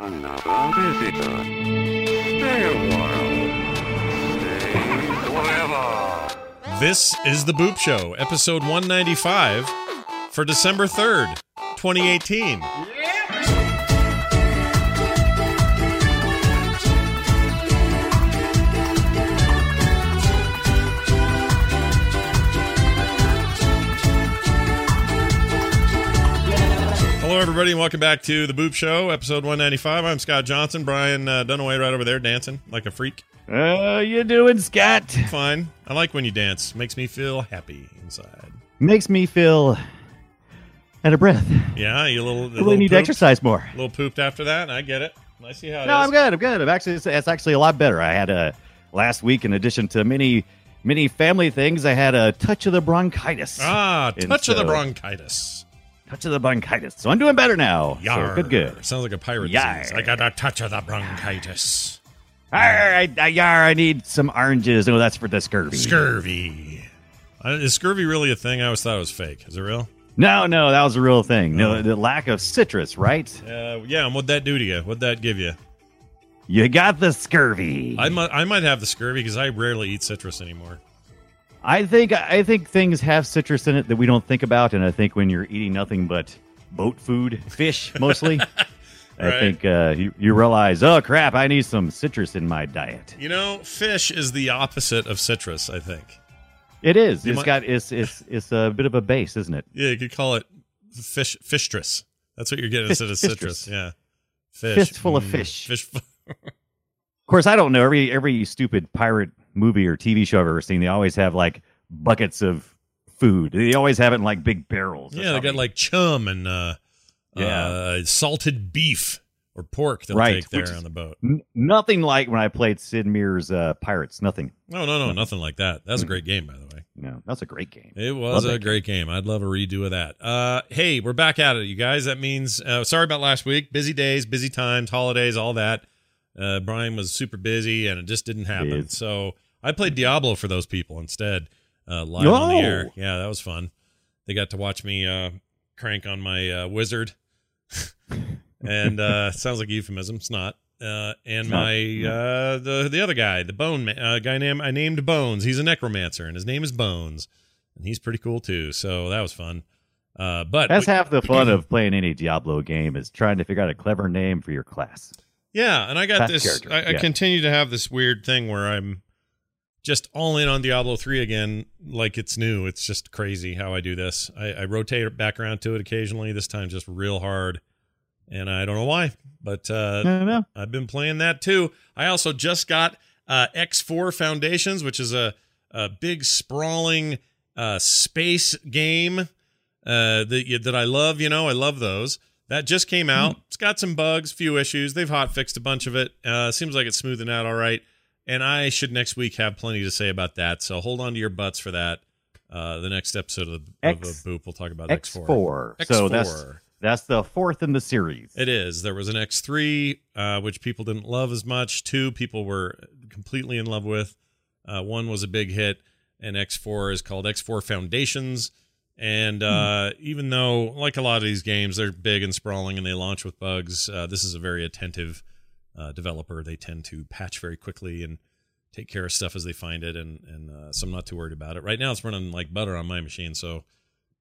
Another visitor. This is The Boop Show, episode 195 for December 3rd, 2018. Hello, everybody, and welcome back to The Boop Show, episode 195. I'm Scott Johnson. Brian Dunaway right over there dancing like a freak. How you doing, Scott? Fine. I like when you dance. Makes me feel happy inside. Makes me feel out of breath. Yeah, you really need to exercise more. A little pooped after that, I get it. I see how it is. No, I'm good. It's actually a lot better. I had last week, in addition to many family things, I had a touch of the bronchitis. Touch of the bronchitis. So I'm doing better now. Yar. So good. Sounds like a pirate disease. I got a touch of the bronchitis. I need some oranges. No, that's for the scurvy. Is scurvy really a thing? I always thought it was fake. Is it real? No, that was a real thing. No, the lack of citrus, right? Yeah, and what'd that do to you? What'd that give you? You got the scurvy. I might have the scurvy because I rarely eat citrus anymore. I think things have citrus in it that we don't think about, and I think when you're eating nothing but boat food, fish mostly, I think you realize, oh, crap, I need some citrus in my diet. You know, fish is the opposite of citrus, I think. It is. It's a bit of a base, isn't it? Yeah, you could call it fishtress. That's what you're getting instead of citrus. Yeah, fistful of fish. Of course, I don't know. Every stupid pirate movie or TV show I've ever seen, they always have like buckets of food. They always have it in like big barrels. Yeah, they got like chum and salted beef or pork they'll take there on the boat. Nothing like when I played Sid Meier's Pirates. Nothing. No, nothing like that. That was a great game, by the way. No, that's a great game. It was a great game. I'd love a redo of that. Hey, we're back at it, you guys. That means sorry about last week. Busy days, busy times, holidays, all that. Brian was super busy, and it just didn't happen. So I played Diablo for those people instead, live on the air. Yeah, that was fun. They got to watch me crank on my wizard, and sounds like a euphemism. It's not. The other guy, the bone guy I named Bones. He's a necromancer, and his name is Bones, and he's pretty cool too. So that was fun. But that's half the fun of playing any Diablo game is trying to figure out a clever name for your class. Yeah, and I got this. I continue to have this weird thing where I'm just all in on Diablo 3 again, like it's new. It's just crazy how I do this. I rotate back around to it occasionally. This time, just real hard, and I don't know why, but I've been playing that too. I also just got X4 Foundations, which is a big sprawling space game that I love. You know, I love those. That just came out. It's got some bugs, few issues. They've hot-fixed a bunch of it. Seems like it's smoothing out all right. And I should next week have plenty to say about that. So hold on to your butts for that. The next episode of the Boop, we'll talk about X4. So that's the fourth in the series. It is. There was an X3, which people didn't love as much. Two people were completely in love with. One was a big hit. And X4 is called X4 Foundations. And even though, like a lot of these games, they're big and sprawling and they launch with bugs, this is a very attentive developer. They tend to patch very quickly and take care of stuff as they find it, and so I'm not too worried about it. Right now, it's running like butter on my machine, so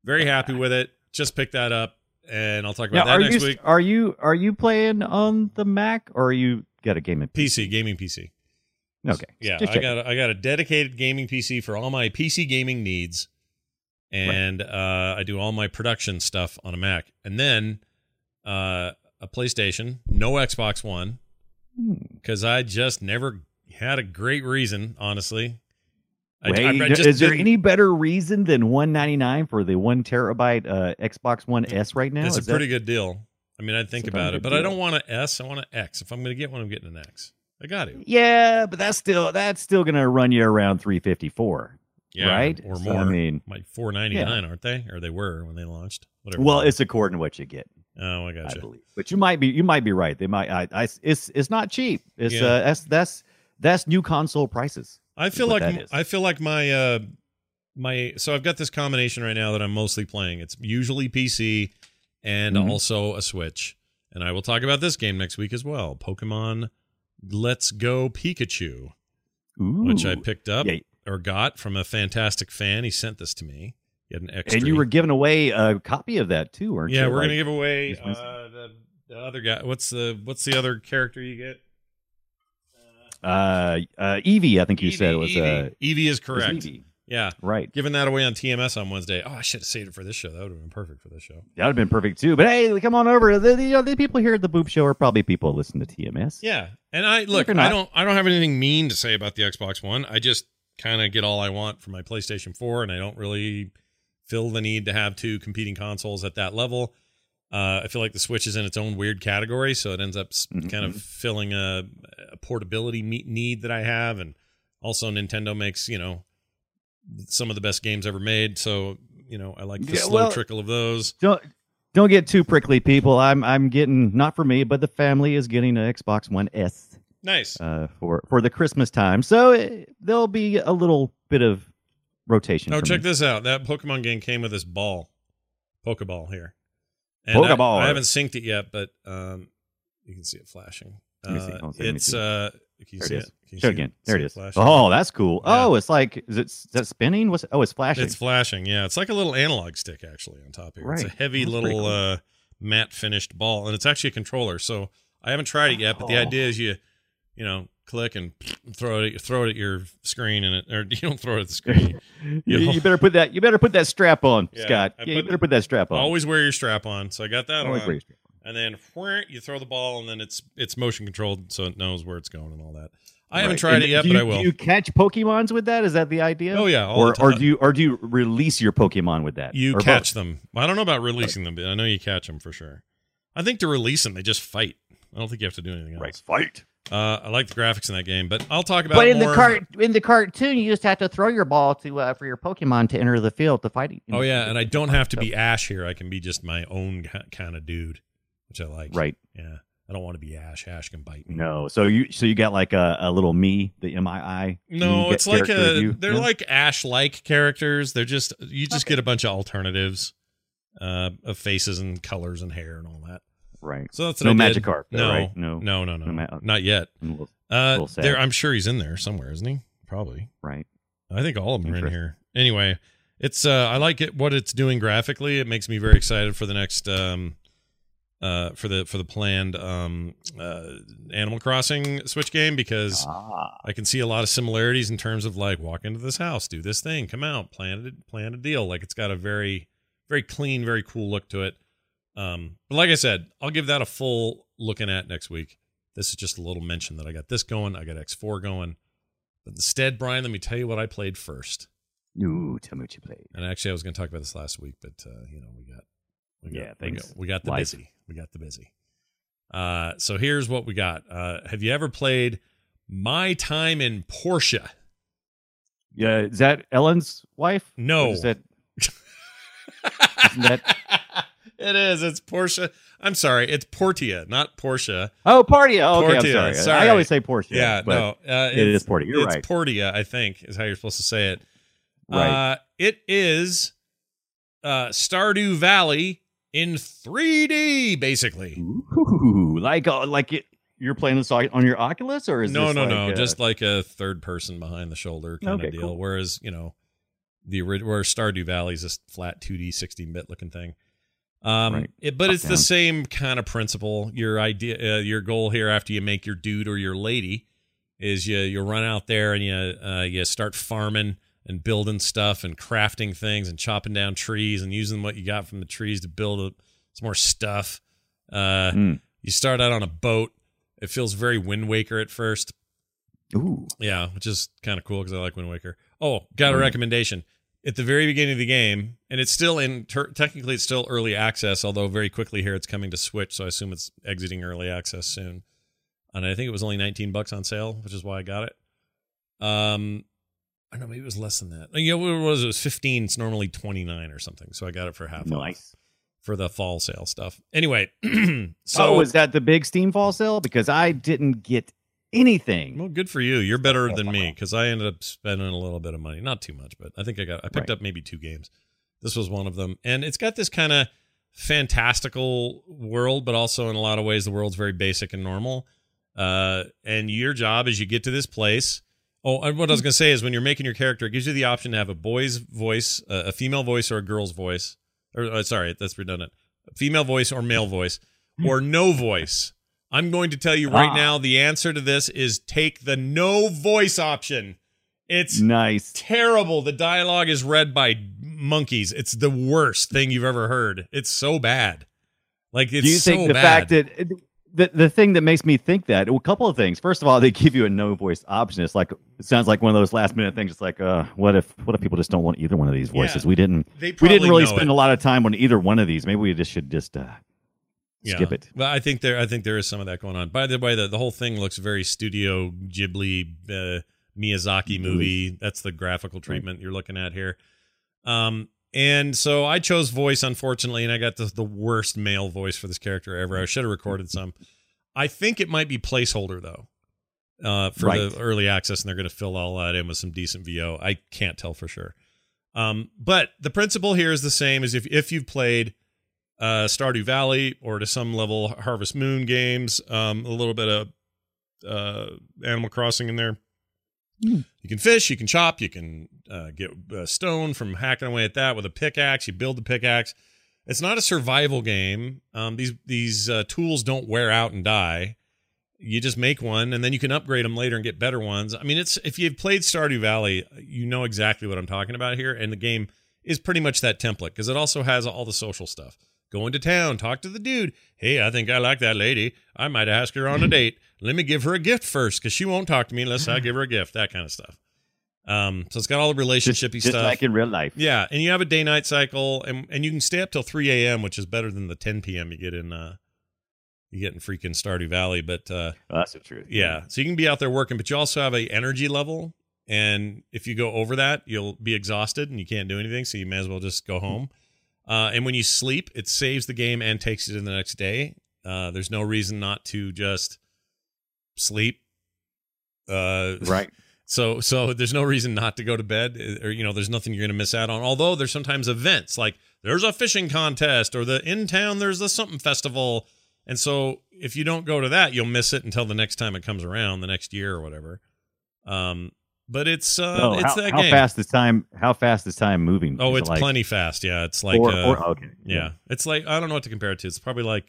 very happy with it. Just picked that up, and I'll talk about that next week. Are you playing on the Mac, or are you got a gaming PC? Gaming PC. Okay. Yeah, I got a dedicated gaming PC for all my PC gaming needs. And I do all my production stuff on a Mac. And then a PlayStation, no Xbox One, because I just never had a great reason, honestly. Is there any better reason than $199 for the 1 terabyte Xbox One S right now? It's a pretty good deal. I mean, I'd think about it, but I don't want an S. I want an X. If I'm going to get one, I'm getting an X. I got it. Yeah, but that's still going to run you around $354. Yeah, right? Or more. So, I mean, like $4.99, yeah. Aren't they? Or they were when they launched. Whatever. Well, it's according to what you get. Oh, I got you. I believe. But you might be right. They might. It's not cheap. It's that's new console prices. I feel like my so I've got this combination right now that I'm mostly playing. It's usually PC and also a Switch. And I will talk about this game next week as well. Pokemon Let's Go Pikachu, which I picked up or got from a fantastic fan. He sent this to me. He had an extra. And you were giving away a copy of that too, weren't you? Yeah, we're gonna give away the other guy. What's the other character you get? Eevee, I think you said it was. Eevee is correct. Eevee. Yeah, right. Giving that away on TMS on Wednesday. Oh, I should have saved it for this show. That would have been perfect for this show. That would have been perfect too. But hey, come on over. The people here at the Boop Show are probably people who listen to TMS. Yeah, and I don't have anything mean to say about the Xbox One. I just kind of get all I want from my PlayStation 4, and I don't really feel the need to have two competing consoles at that level. I feel like the Switch is in its own weird category, so it ends up kind of filling a portability need that I have, and also Nintendo makes, you know, some of the best games ever made, so, you know, I like the slow trickle of those. Don't get too prickly, people. I'm getting, not for me, but the family is getting an Xbox One S. Nice. For the Christmas time, so there'll be a little bit of rotation. Oh, check this out. That Pokemon game came with this ball, Pokeball here. And I haven't synced it yet, but you can see it flashing. It's can you see it? Show again. There it is. Oh, that's cool. Yeah. Oh, it's like is that spinning? It's flashing. It's flashing. Yeah, it's like a little analog stick actually on top here. Right. It's a heavy little matte finished ball, and it's actually a controller. So I haven't tried it yet, but the idea is you know, click and throw it at your screen, and or you don't throw it at the screen. You better put that strap on, yeah, Scott. You better put that strap on. Always wear your strap on. So I got that on. And then you throw the ball, and then it's motion controlled, so it knows where it's going and all that. I haven't tried it yet, but I will. Do you catch Pokemons with that? Is that the idea? Oh yeah, or do you release your Pokemon with that? You catch them. I don't know about releasing them, but I know you catch them for sure. I think to release them, they just fight. I don't think you have to do anything else. Right, fight. I like the graphics in that game, but I'll talk about. But in more. In the cartoon, you just have to throw your ball to for your Pokemon to enter the field to fight. Oh yeah, and I don't have to be Ash here. I can be just my own kind of dude, which I like. Right. Yeah, I don't want to be Ash. Ash can bite me. No, so you got like a little me, the MII. No, it's like they're like Ash-like characters. They're just get a bunch of alternatives of faces and colors and hair and all that. Right. So that's Magikarp. No, right? No, not yet. I'm sure he's in there somewhere, isn't he? Probably. Right. I think all of them are in here. Anyway, it's I like it what it's doing graphically. It makes me very excited for the next for the planned Animal Crossing Switch game because I can see a lot of similarities in terms of like walk into this house, do this thing, come out, plan a deal. Like it's got a very very clean, very cool look to it. But like I said, I'll give that a full looking at next week. This is just a little mention that I got this going. I got X4 going. But instead, Brian, let me tell you what I played first. Ooh, tell me what you played. And actually, I was going to talk about this last week, but, you know, we got the busy. So here's what we got. Have you ever played My Time in Portia? Yeah. Is that Ellen's wife? No. Is that... Isn't that... It is. It's Portia. I'm sorry. It's Portia, not Portia. Oh, Portia. Oh, okay, Portia. I'm sorry. I always say Portia. Yeah, but no. It is Portia. You're right. It's Portia, I think, is how you're supposed to say it. Right. It is Stardew Valley in 3D, basically. Ooh, you're playing this on your Oculus, or is no? Just like a third person behind the shoulder kind of deal. Cool. Whereas where Stardew Valley is this flat 2D 16-bit looking thing. It's the same kind of principle. Your idea, your goal here after you make your dude or your lady is you run out there and you start farming and building stuff and crafting things and chopping down trees and using what you got from the trees to build some more stuff. You start out on a boat. It feels very Wind Waker at first. Ooh, yeah, which is kind of cool because I like Wind Waker. Oh, got a recommendation. at the very beginning of the game, and it's still in technically it's still early access, although very quickly here it's coming to Switch, so I assume it's exiting early access soon. And I think it was only $19 on sale, which is why I got it. I don't know, maybe it was less than that. You know, what was it? It was 15. It's normally 29 or something. So I got it for half off for the fall sale stuff. Anyway, so was that the big Steam fall sale? Because I didn't get anything. Well, good for you. You're better than me because I ended up spending a little bit of money, not too much, but I think I picked up maybe 2 games. This was one of them, and it's got this kind of fantastical world, but also in a lot of ways the world's very basic and normal. And your job is you get to this place. Oh, and what I was going to say is when you're making your character, it gives you the option to have a boy's voice, a female voice, or a girl's voice. Or sorry, that's redundant. A female voice or male voice or no voice. I'm going to tell you right now, the answer to this is take the no voice option. It's terrible. The dialogue is read by monkeys. It's the worst thing you've ever heard. It's so bad. Like, it's so bad. Do you think the fact that... The thing that makes me think that, a couple of things. First of all, they give you a no voice option. It's like, it sounds like one of those last minute things. It's like, what if people just don't want either one of these voices? Yeah, we didn't really spend a lot of time on either one of these. Maybe we just should just skip it. Well, I think there is some of that going on. By the way, the whole thing looks very Studio Ghibli, Miyazaki movie. That's the graphical treatment you're looking at here. And so I chose voice, unfortunately, and I got the worst male voice for this character ever. I should have recorded some. I think it might be placeholder, though, for the early access, and they're going to fill all that in with some decent VO. I can't tell for sure. But the principle here is the same as if you've played Stardew Valley or to some level Harvest Moon games, a little bit of Animal Crossing in there. You can fish, you can chop, you can get stone from hacking away at that with a pickaxe. You build the pickaxe. It's not a survival game. These tools don't wear out and die. You just make one, and then you can upgrade them later and get better ones. I mean, it's if you've played Stardew Valley, you know exactly what I'm talking about here, and the game is pretty much that template because it also has all the social stuff. Go into town, talk to the dude. Hey, I think I like that lady. I might ask her on a date. Let me give her a gift first because she won't talk to me unless I give her a gift, that kind of stuff. So it's got all the relationshipy stuff. Just like in real life. Yeah, and you have a day-night cycle, and you can stay up till 3 a.m., which is better than the 10 p.m. you get in freaking Stardew Valley. But that's the truth. Yeah, so you can be out there working, but you also have an energy level, and if you go over that, you'll be exhausted and you can't do anything, so you may as well just go home. And when you sleep, it saves the game and takes it in the next day. There's no reason not to just sleep. So there's no reason not to go to bed, or, you know, there's nothing you're going to miss out on. Although there's sometimes events like there's a fishing contest or in town, there's the something festival. And so if you don't go to that, you'll miss it until the next time it comes around, the next year or whatever. But how fast is time moving? Oh, it's like plenty fast. Yeah, it's like it's like, I don't know what to compare it to. It's probably like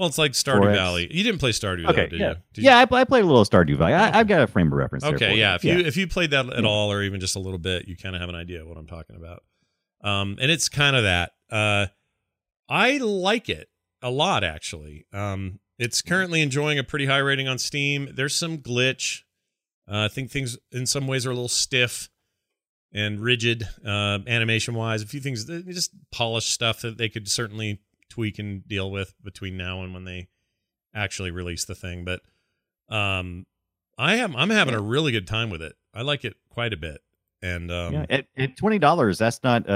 it's like Stardew Valley. You didn't play Stardew Valley, did you? I played a little Stardew Valley. I've got a frame of reference. If you played that at all or even just a little bit, you kind of have an idea of what I'm talking about. And it's kind of that. I like it a lot, actually. It's currently enjoying a pretty high rating on Steam. There's some glitch. I think things in some ways are a little stiff and rigid animation-wise. A few things, just polished stuff that they could certainly tweak and deal with between now and when they actually release the thing. But I'm having a really good time with it. I like it quite a bit. And at $20, that's not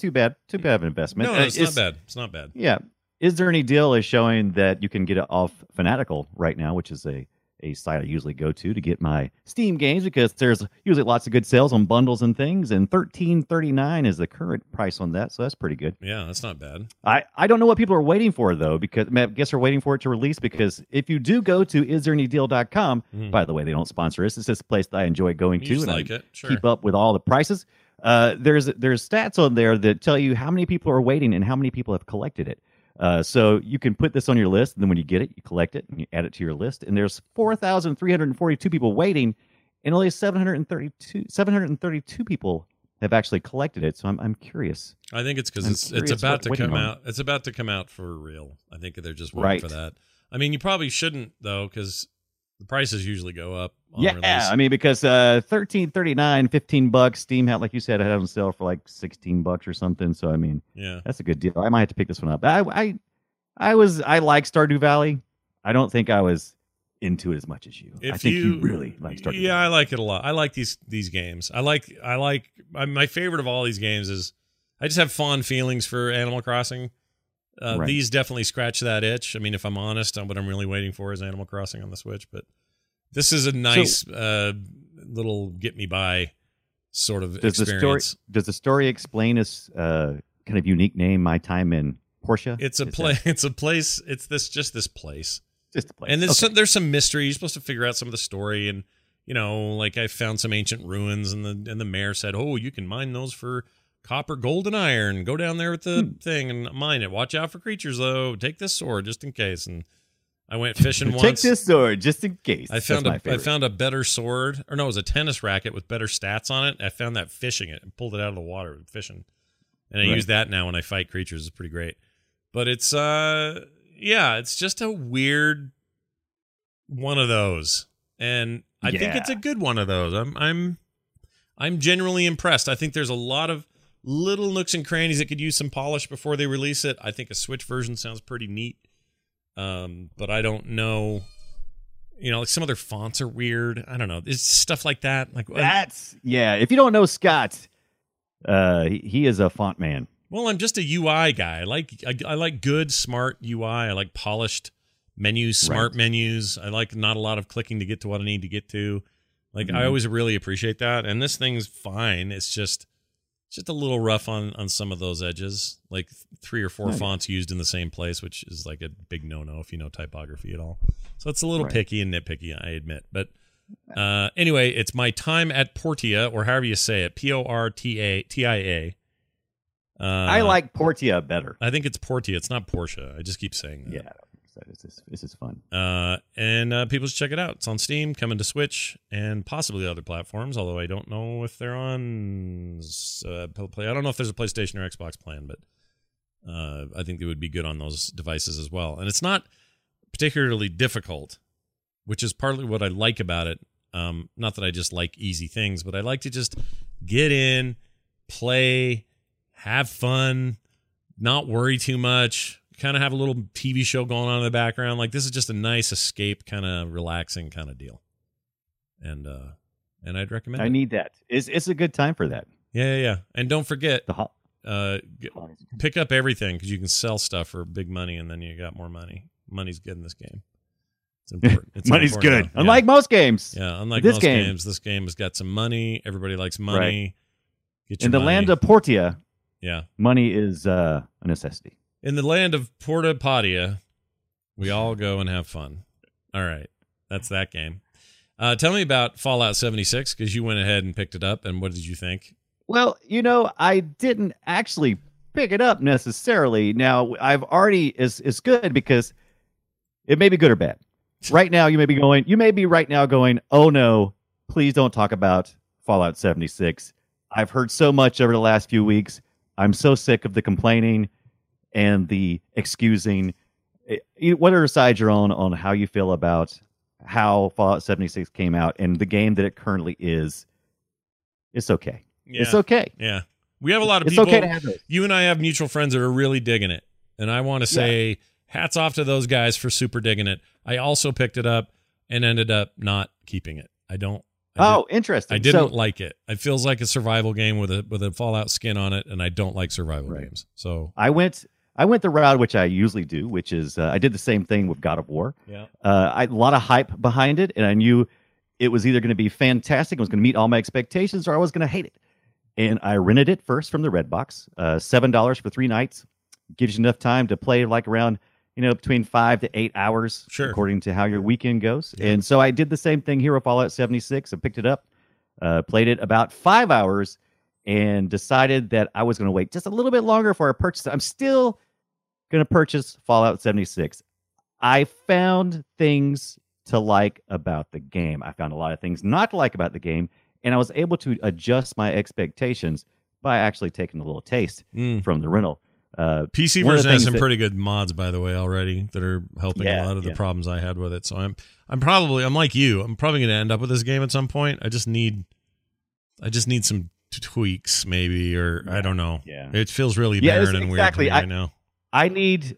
too bad of an investment. No, it's not bad. It's not bad. Yeah. Is there any deal is showing that you can get it off Fanatical right now, which is a site I usually go to get my Steam games because there's usually lots of good sales on bundles and things. And $13.39 is the current price on that, so that's pretty good. Yeah, that's not bad. I don't know what people are waiting for though, because I guess they're waiting for it to release. Because if you do go to isthereenydeal.com, by the way, they don't sponsor us. It's just a place that I enjoy going to, and like keep up with all the prices. There's stats on there that tell you how many people are waiting and how many people have collected it. So you can put this on your list, and then when you get it, you collect it, and you add it to your list. And there's 4,342 people waiting, and only 732 people have actually collected it. So I'm curious. I think it's because it's about to come out. It's about to come out for real. I think they're just waiting for that. I mean, you probably shouldn't, though, because The prices usually go up on release. Yeah, I mean, because $13.39, $15. Steam had, like you said, had on sale for like $16 or something. So I mean, yeah, that's a good deal. I might have to pick this one up. I like Stardew Valley. I don't think I was into it as much as you. I think you really like Stardew Valley. Yeah, I like it a lot. I like these games. My favorite of all these games is I just have fond feelings for Animal Crossing. Right. These definitely scratch that itch. I mean, if I'm honest, what I'm really waiting for is Animal Crossing on the Switch. But this is a nice little get me by sort of experience. Does the story explain this kind of unique name, My Time in Portia? It's just this place. And there's some mystery. You're supposed to figure out some of the story. And you know, like I found some ancient ruins, and the mayor said, "Oh, you can mine those for copper, gold, and iron. Go down there with the thing and mine it. Watch out for creatures, though. Take this sword just in case." And I went fishing once. Take this sword just in case. I found a better sword, or no, it was a tennis racket with better stats on it. I found that fishing it and pulled it out of the water fishing, and I use that now when I fight creatures. It's pretty great. But it's it's just a weird one of those, and I think it's a good one of those. I'm genuinely impressed. I think there's a lot of little nooks and crannies that could use some polish before they release it. I think a Switch version sounds pretty neat, but I don't know. You know, like some of their fonts are weird. I don't know. It's stuff like that. Like if you don't know Scott, he is a font man. Well, I'm just a UI guy. I like good, smart UI. I like polished menus, smart menus. I like not a lot of clicking to get to what I need to get to. Like I always really appreciate that. And this thing's fine. It's just. Just a little rough on some of those edges, like 3 or 4 fonts used in the same place, which is like a big no-no if you know typography at all. So it's a little picky and nitpicky, I admit. But anyway, it's My Time at Portia, or however you say it, Portia. I like Portia better. I think it's Portia. It's not Portia. I just keep saying that. Yeah, it's just fun. And people should check it out. It's on Steam, coming to Switch, and possibly other platforms, although I don't know if they're on... I don't know if there's a PlayStation or Xbox plan, but I think it would be good on those devices as well. And it's not particularly difficult, which is partly what I like about it. Not that I just like easy things, but I like to just get in, play, have fun, not worry too much, kind of have a little TV show going on in the background. Like this is just a nice escape, kind of relaxing kind of deal. And I'd recommend it. I need that. It's a good time for that. Yeah. And don't forget, pick up everything because you can sell stuff for big money and then you got more money. Money's good in this game. It's important. Money's good. Yeah. Unlike most games. Yeah, this game has got some money. Everybody likes money. Right. Get your money. In the land of Portia, money is a necessity. In the land of Porta Pottia, we all go and have fun. All right. That's that game. Tell me about Fallout 76, because you went ahead and picked it up, and what did you think? Well, you know, I didn't actually pick it up necessarily. Now, it's good because it may be good or bad. Right now, you may be right now going, oh no, please don't talk about Fallout 76. I've heard so much over the last few weeks. I'm so sick of the complaining and the excusing, whatever side you're on how you feel about how Fallout 76 came out and the game that it currently is. It's okay. Yeah. It's okay. Yeah. We have a lot of people. It's okay to have it. You and I have mutual friends that are really digging it. And I want to say hats off to those guys for super digging it. I also picked it up and ended up not keeping it. Interesting. I didn't like it. It feels like a survival game with a Fallout skin on it, and I don't like survival games. So I went the route which I usually do, which is I did the same thing with God of War. Yeah, a lot of hype behind it, and I knew it was either going to be fantastic, it was going to meet all my expectations, or I was going to hate it. And I rented it first from the Redbox, $7 for 3 nights. Gives you enough time to play like around between 5 to 8 hours, according to how your weekend goes. Yeah. And so I did the same thing here with Fallout 76. I picked it up, played it about 5 hours, and decided that I was going to wait just a little bit longer before I purchased it. I'm still going to purchase Fallout 76. I found things to like about the game. I found a lot of things not to like about the game, and I was able to adjust my expectations by actually taking a little taste from the rental. PC version has some pretty good mods, by the way, already that are helping a lot of the problems I had with it. So I'm like you. I'm probably going to end up with this game at some point. I just need some tweaks, maybe, or I don't know. Yeah, it feels really barren and weird to me right now. I need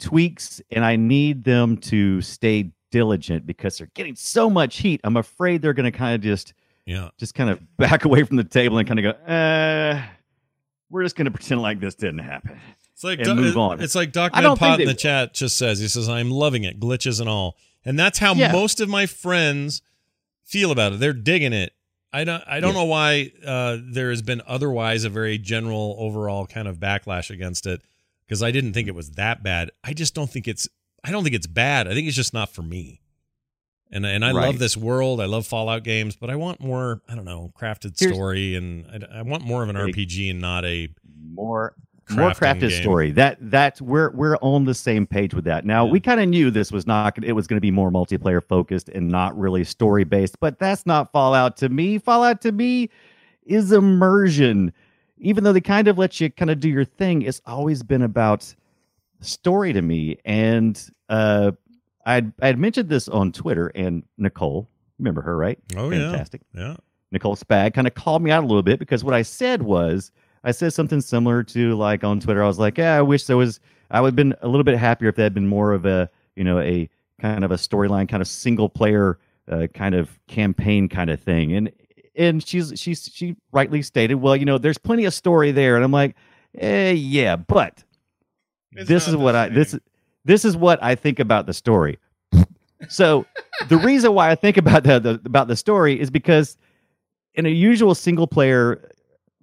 tweaks, and I need them to stay diligent because they're getting so much heat. I'm afraid they're going to kind of just back away from the table and kind of go, we're just going to pretend like this didn't happen. It's like, move on. It's like Doc Medpot in the chat just says, he says, I'm loving it, glitches and all. And that's how most of my friends feel about it. They're digging it. I don't know why there has been otherwise a very general overall kind of backlash against it, because I didn't think it was that bad. I just don't think it's bad. I think it's just not for me. And I love this world. I love Fallout games, but I want more, I don't know, crafted story. And I want more of an RPG and not a more crafted game. Story. That's we're on the same page with that. Now, we kind of knew this was going to be more multiplayer focused and not really story based, but that's not Fallout to me. Fallout to me is immersion. Even though they kind of let you kind of do your thing, it's always been about story to me. And, I had mentioned this on Twitter, and Nicole, remember her, right? Oh, fantastic. Yeah. Nicole Spag kind of called me out a little bit because what I said was, I said something similar to, like, on Twitter. I was like, I wish there was, I would have been a little bit happier if there had been more of a, a kind of a storyline, kind of single player, kind of campaign kind of thing. And she rightly stated, well, there's plenty of story there. And I'm like, but this is what I think about the story. So the reason why I think about the story is because in a usual single player,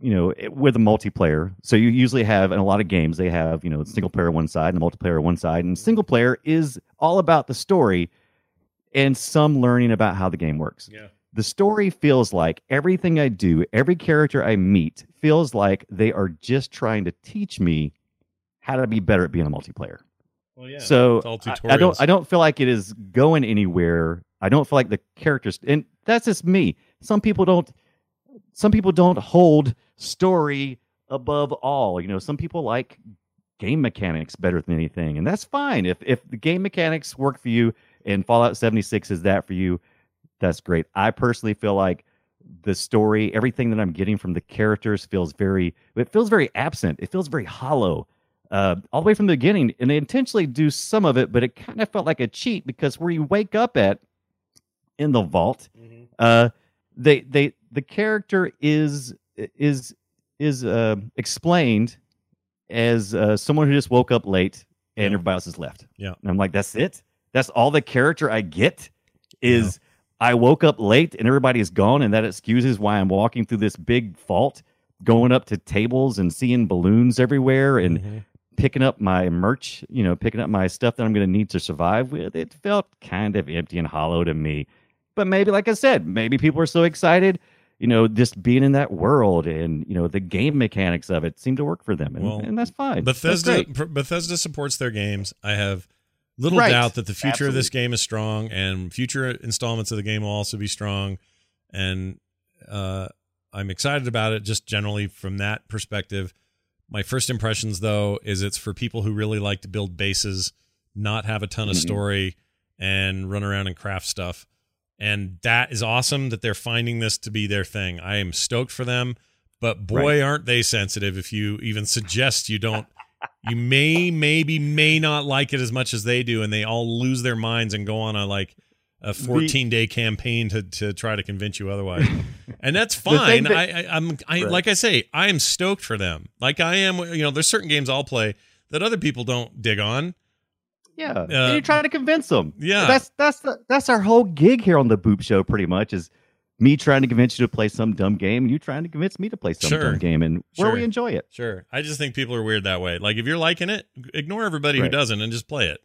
with a multiplayer, so you usually have in a lot of games, they have, single player one side and multiplayer one side, and single player is all about the story and some learning about how the game works. Yeah. The story feels like everything I do, every character I meet feels like they are just trying to teach me how to be better at being a multiplayer. Well, yeah, so I don't feel like it is going anywhere. I don't feel like the characters, and that's just me. Some people don't hold story above all. Some people like game mechanics better than anything, and that's fine. If the game mechanics work for you, and Fallout 76 is that for you, that's great. I personally feel like the story, everything that I'm getting from the characters, feels very absent. It feels very hollow. All the way from the beginning, and they intentionally do some of it, but it kind of felt like a cheat because where you wake up at in the vault, the character is explained as someone who just woke up late and everybody else is left. Yeah, and I'm like, that's it. That's all the character I get is I woke up late and everybody is gone, and that excuses why I'm walking through this big vault, going up to tables and seeing balloons everywhere and. Mm-hmm. Picking up my merch, picking up my stuff that I'm going to need to survive with. It felt kind of empty and hollow to me. But maybe, like I said, maybe people are so excited, just being in that world and, the game mechanics of it seem to work for them. And, well, and that's fine. Bethesda supports their games. I have little doubt that the future of this game is strong, and future installments of the game will also be strong. And I'm excited about it just generally from that perspective. My first impressions, though, is it's for people who really like to build bases, not have a ton of story, and run around and craft stuff. And that is awesome that they're finding this to be their thing. I am stoked for them, but boy, aren't they sensitive if you even suggest you don't. You may not like it as much as they do, and they all lose their minds and go on a 14-day campaign to try to convince you otherwise. And that's fine. I'm like I say, I am stoked for them. Like I am, there's certain games I'll play that other people don't dig on. Yeah. And you try to convince them. Yeah. That's our whole gig here on the Boop Show pretty much is me trying to convince you to play some dumb game and you trying to convince me to play some dumb game and where we enjoy it. Sure. I just think people are weird that way. Like if you're liking it, ignore everybody who doesn't and just play it.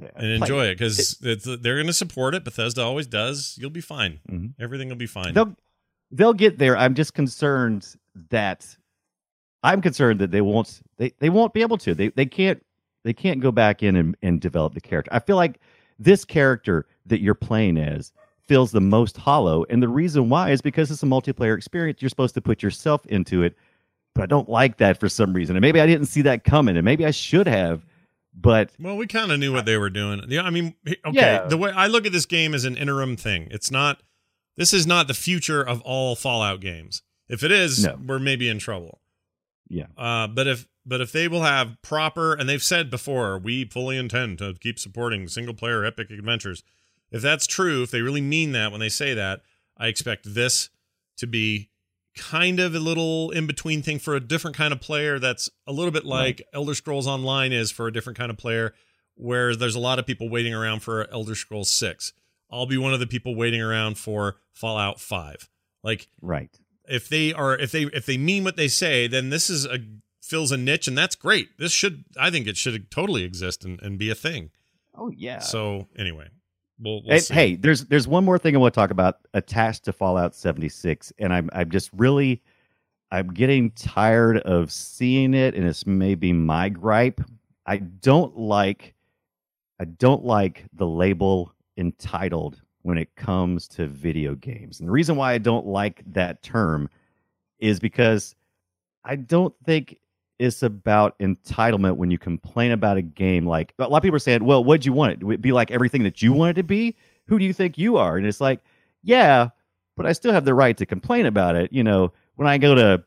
Yeah, and enjoy it because they're going to support it. Bethesda always does. You'll be fine. Mm-hmm. Everything will be fine. They'll get there. I'm just concerned that they won't. They won't be able to. They can't go back in and develop the character. I feel like this character that you're playing as feels the most hollow, and the reason why is because it's a multiplayer experience. You're supposed to put yourself into it. but I don't like that for some reason. And maybe I didn't see that coming, and maybe I should have. But well, we kind of knew what they were doing. Yeah, I mean, okay. Yeah. The way I look at this game is an interim thing. It's not. This is not the future of all Fallout games. If it is, no, we're maybe in trouble. Yeah. But if they will have proper, and they've said before, we fully intend to keep supporting single player epic adventures. If that's true, if they really mean that when they say that, I expect this to be kind of a little in-between thing for a different kind of player. That's a little bit like Elder Scrolls Online is for a different kind of player, where there's a lot of people waiting around for Elder Scrolls 6. I'll be one of the people waiting around for Fallout 5. Like, right. If they mean what they say, then this is fills a niche, and that's great. This should, I think it should totally exist and be a thing. Oh yeah. So anyway, we'll see. Hey, there's one more thing I want to talk about attached to Fallout 76, and I'm just really, I'm getting tired of seeing it, and it's maybe my gripe. I don't like the label entitled when it comes to video games. And the reason why I don't like that term is because I don't think it's about entitlement when you complain about a game. Like, a lot of people are saying, well, what'd you want it? Would it be like everything that you wanted to be? Who do you think you are? And it's like, yeah, but I still have the right to complain about it. You know, when I go to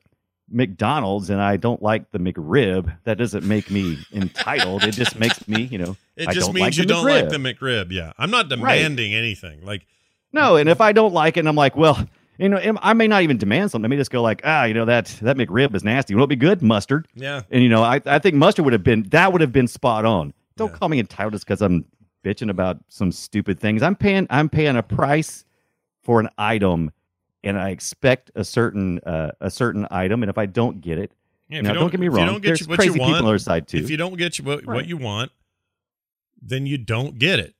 McDonald's and I don't like the McRib, that doesn't make me entitled. It just makes me, you know, it just means you don't like the McRib. Yeah, I'm not demanding anything. Like, no, and if I don't like it, and I'm like, well, you know, I may not even demand something. I may just go like, you know, that McRib is nasty. Will it be good? Mustard. Yeah. And you know, I think mustard would have been spot on. Don't call me entitled just because I'm bitching about some stupid things. I'm paying a price for an item. And I expect a certain item, and if I don't get it, yeah, now don't get me wrong, there's crazy people on the other side too. If you don't get what you want, then you don't get it.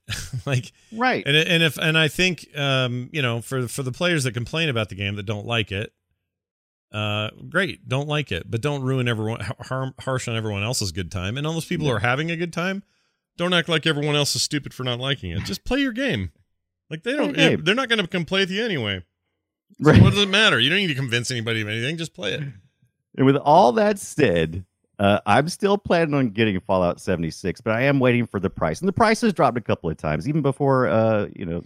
Like, right. And I think you know, for the players that complain about the game that don't like it, great, don't like it, but don't ruin harsh on everyone else's good time. And all those people who are having a good time, don't act like everyone else is stupid for not liking it. Just play your game. Like, they're not going to come play with you anyway. So right. What does it matter? You don't need to convince anybody of anything. Just play it. And with all that said, I'm still planning on getting Fallout 76, but I am waiting for the price. And the price has dropped a couple of times, even before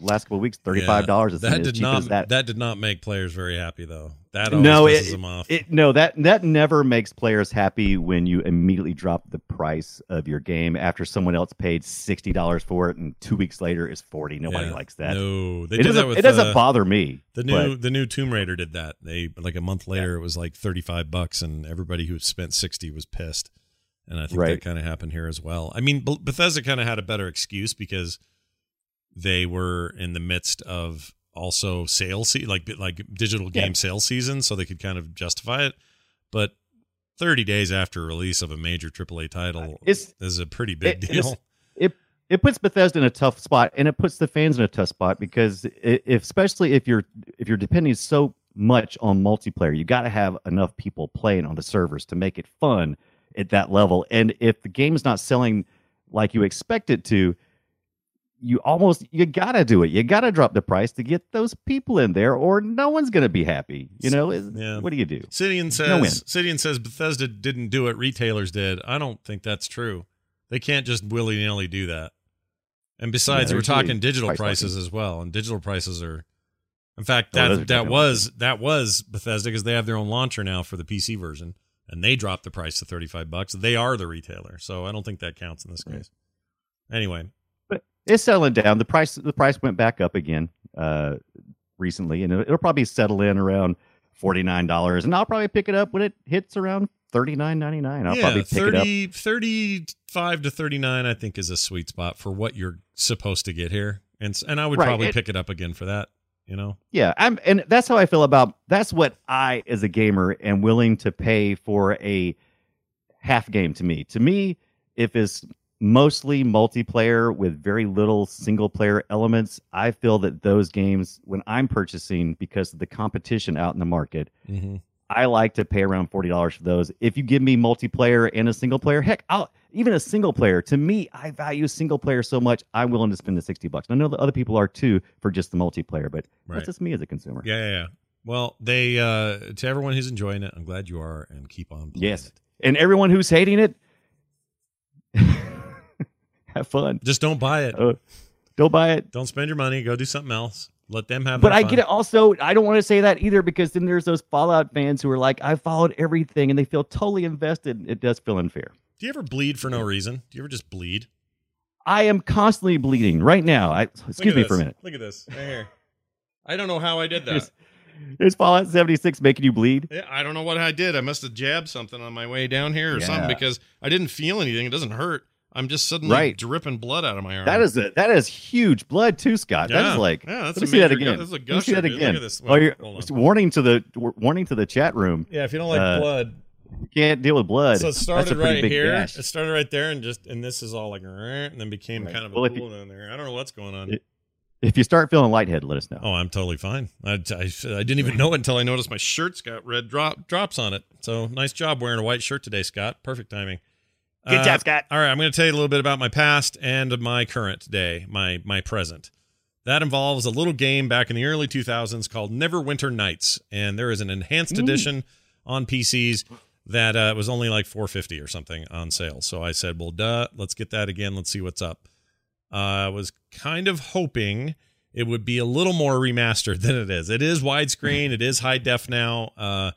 last couple of weeks, $35. Yeah, that did not make players very happy, though. That always pisses them off. That never makes players happy when you immediately drop the price of your game after someone else paid $60 for it, and 2 weeks later is $40. Nobody likes that. No, they do that with, it doesn't bother me. The new Tomb Raider did that. They like a month later it was like $35, and everybody who spent $60 was pissed. And I think that kind of happened here as well. I mean, Bethesda kind of had a better excuse because they were in the midst of also sale like digital game sale season, so they could kind of justify it. But 30 days after release of a major AAA title is a pretty big deal. It puts Bethesda in a tough spot, and it puts the fans in a tough spot, because especially if you're depending so much on multiplayer, you got to have enough people playing on the servers to make it fun at that level. And if the game is not selling like you expect it to, you gotta do it. You gotta drop the price to get those people in there, or no one's gonna be happy. You know, what do you do? Sidian says Bethesda didn't do it; retailers did. I don't think that's true. They can't just willy nilly do that. And besides, we're talking digital prices as well, and digital prices are, in fact, that was Bethesda, because they have their own launcher now for the PC version, and they dropped the price to $35. They are the retailer, so I don't think that counts in this case. Anyway. It's settling down. The price went back up again recently, and it'll probably settle in around $49. And I'll probably pick it up when it hits around $39.99. I'll probably pick it up. 35 to 39, I think, is a sweet spot for what you're supposed to get here. And I would probably pick it up again for that. You know? Yeah, and that's how I feel about. That's what I, as a gamer, am willing to pay for a half game. To me, if it's mostly multiplayer with very little single player elements, I feel that those games, when I'm purchasing, because of the competition out in the market, I like to pay around $40 for those. If you give me multiplayer and a single player, heck, even a single player, to me, I value single player so much, I'm willing to spend the $60. I know that other people are too for just the multiplayer, but that's just me as a consumer. Yeah, yeah, yeah. Well, they to everyone who's enjoying it, I'm glad you are, and keep on playing it. And everyone who's hating it, have fun. Just don't buy it. Don't buy it. Don't spend your money. Go do something else. Let them have But I get it. Also, I don't want to say that either, because then there's those Fallout fans who are like, I followed everything, and they feel totally invested. It does feel unfair. Do you ever bleed for no reason? Do you ever just bleed? I am constantly bleeding right now. Excuse me for a minute. Look at this. Right here. I don't know how I did that. There's Fallout 76 making you bleed. Yeah, I don't know what I did. I must have jabbed something on my way down here or something, because I didn't feel anything. It doesn't hurt. I'm just suddenly dripping blood out of my arm. That is huge blood too, Scott. Yeah. That is like let me see that again. Let me see that again. Warning to the chat room. Yeah, if you don't like blood, you can't deal with blood. So it started right here. Gash. It started right there, and this is all like, and then became kind of a pool down there. I don't know what's going on. If you start feeling lightheaded, let us know. Oh, I'm totally fine. I didn't even know it until I noticed my shirt's got red drops on it. So nice job wearing a white shirt today, Scott. Perfect timing. Good job, Scott. All right, I'm going to tell you a little bit about my past and my current day, my present. That involves a little game back in the early 2000s called Neverwinter Nights, and there is an enhanced edition on PCs that was only like $4.50 or something on sale. So I said, well, duh, let's get that again. Let's see what's up. I was kind of hoping it would be a little more remastered than it is. It is widescreen. It is high def now.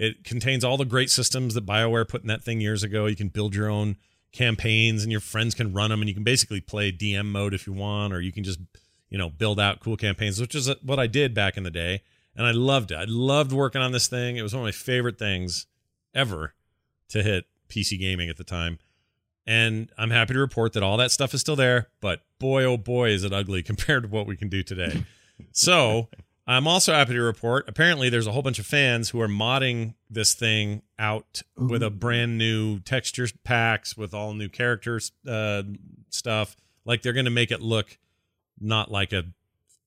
It contains all the great systems that BioWare put in that thing years ago. You can build your own campaigns and your friends can run them, and you can basically play DM mode if you want, or you can just, build out cool campaigns, which is what I did back in the day. And I loved it. I loved working on this thing. It was one of my favorite things ever to hit PC gaming at the time. And I'm happy to report that all that stuff is still there, but boy, oh boy, is it ugly compared to what we can do today. So I'm also happy to report, apparently there's a whole bunch of fans who are modding this thing out with a brand new texture packs with all new characters stuff. Like they're going to make it look not like a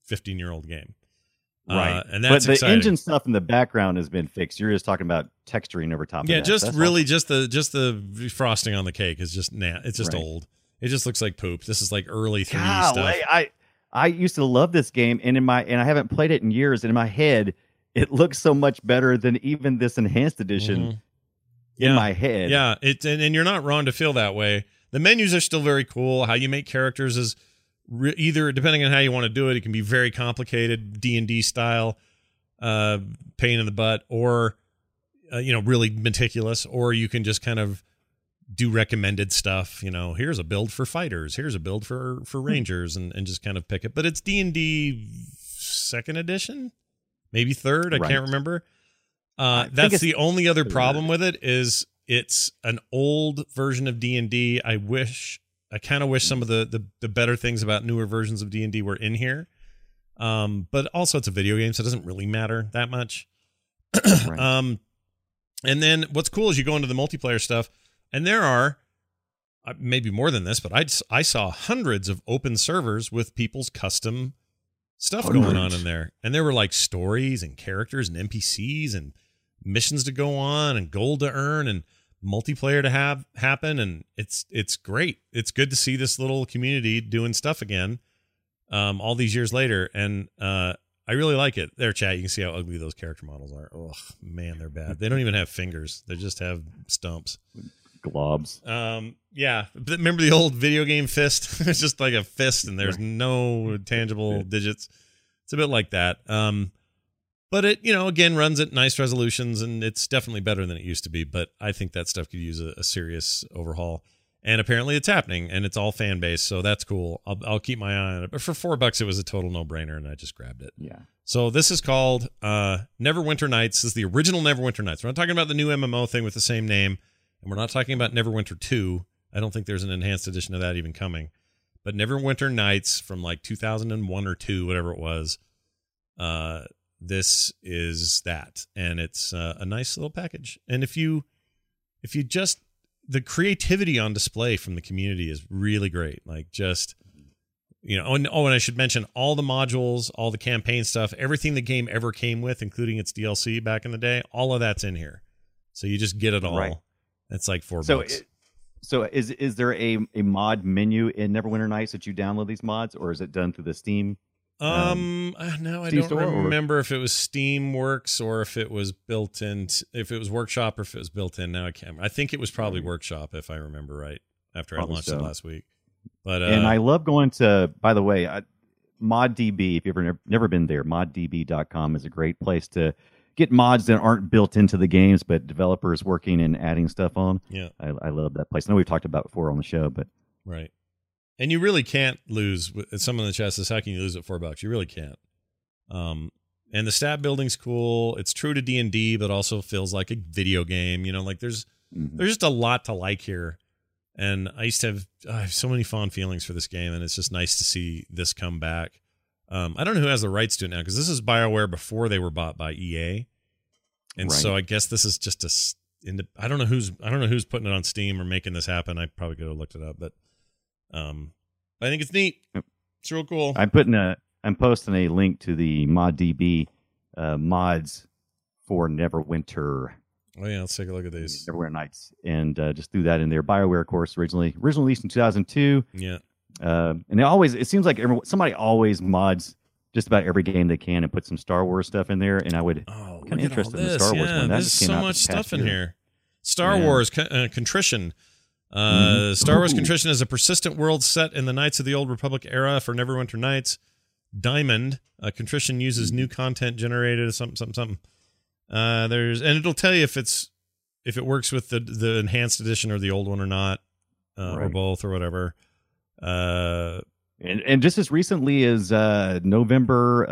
15-year-old game. Right. And that's exciting. Engine stuff in the background has been fixed. You're just talking about texturing over top of that. Yeah, just the frosting on the cake is just it's just old. It just looks like poop. This is like early 3D stuff. I used to love this game, and I haven't played it in years. And in my head, it looks so much better than even this enhanced edition. In my head, and you're not wrong to feel that way. The menus are still very cool. How you make characters is either depending on how you want to do it. It can be very complicated D&D style, pain in the butt, or really meticulous. Or you can just kind of do recommended stuff, here's a build for fighters, here's a build for rangers, and just kind of pick it. But it's D&D 2nd edition, maybe 3rd. I can't remember. That's the only other problem with it is it's an old version of D&D. I kind of wish some of the better things about newer versions of D&D were in here. But also it's a video game, so it doesn't really matter that much. And then what's cool is you go into the multiplayer stuff, and there are maybe more than this, but I saw hundreds of open servers with people's custom stuff going on in there. And there were like stories and characters and NPCs and missions to go on and gold to earn and multiplayer to have happen. And it's great. It's good to see this little community doing stuff again all these years later. And I really like it. There, chat, you can see how ugly those character models are. Oh, man, they're bad. They don't even have fingers. They just have stumps. Globs. Yeah. Remember the old video game fist? It's just like a fist and there's no tangible digits. It's a bit like that. But it, again, runs at nice resolutions, and it's definitely better than it used to be. But I think that stuff could use a serious overhaul. And apparently it's happening, and it's all fan based, so that's cool. I'll keep my eye on it. But for $4, it was a total no brainer, and I just grabbed it. Yeah. So this is called Neverwinter Nights. This is the original Neverwinter Nights. We're not talking about the new MMO thing with the same name. And we're not talking about Neverwinter 2. I don't think there's an enhanced edition of that even coming. But Neverwinter Nights from like 2001 or 2, whatever it was. This is that. And it's a nice little package. And if you just... The creativity on display from the community is really great. Like just... and I should mention all the modules, all the campaign stuff, everything the game ever came with, including its DLC back in the day, all of that's in here. So you just get it all. Right. That's like $4. So is there a mod menu in Neverwinter Nights that you download these mods, or is it done through the Steam No, I don't remember if it was Steamworks or if it was built in, if it was Workshop or if it was built in. Now I can't remember. I think it was probably Workshop, if I remember right, after I launched it last week. But and I love going to, by the way, ModDB, if you've ever never been there, moddb.com is a great place to get mods that aren't built into the games, but developers working and adding stuff on. Yeah, I love that place. I know we've talked about it before on the show, but right. And you really can't lose. Someone in the chat says, how can you lose at $4? You really can't. And the stat building's cool. It's true to D&D, but also feels like a video game. You know, like there's just a lot to like here. And I used to have, I have so many fond feelings for this game, and it's just nice to see this come back. I don't know who has the rights to it now, because this is BioWare before they were bought by EA. And so I guess this is just I don't know who's putting it on Steam or making this happen. I probably could have looked it up, but I think it's neat. It's real cool. I'm posting a link to the ModDB mods for Neverwinter. Oh yeah, let's take a look at these. Neverwinter Nights, and just threw that in there. BioWare, of course, originally released in 2002. Yeah, and it seems like somebody always mods just about every game they can and put some Star Wars stuff in there. And I would kind of interested in the Star Wars one. There's so much stuff in here. Star Wars Contrition. Star Wars Contrition is a persistent world set in the Knights of the Old Republic era for Neverwinter Nights. Diamond. Contrition uses new content generated as something. And it'll tell you if it works with the enhanced edition or the old one or not, or both or whatever. And just as recently as November,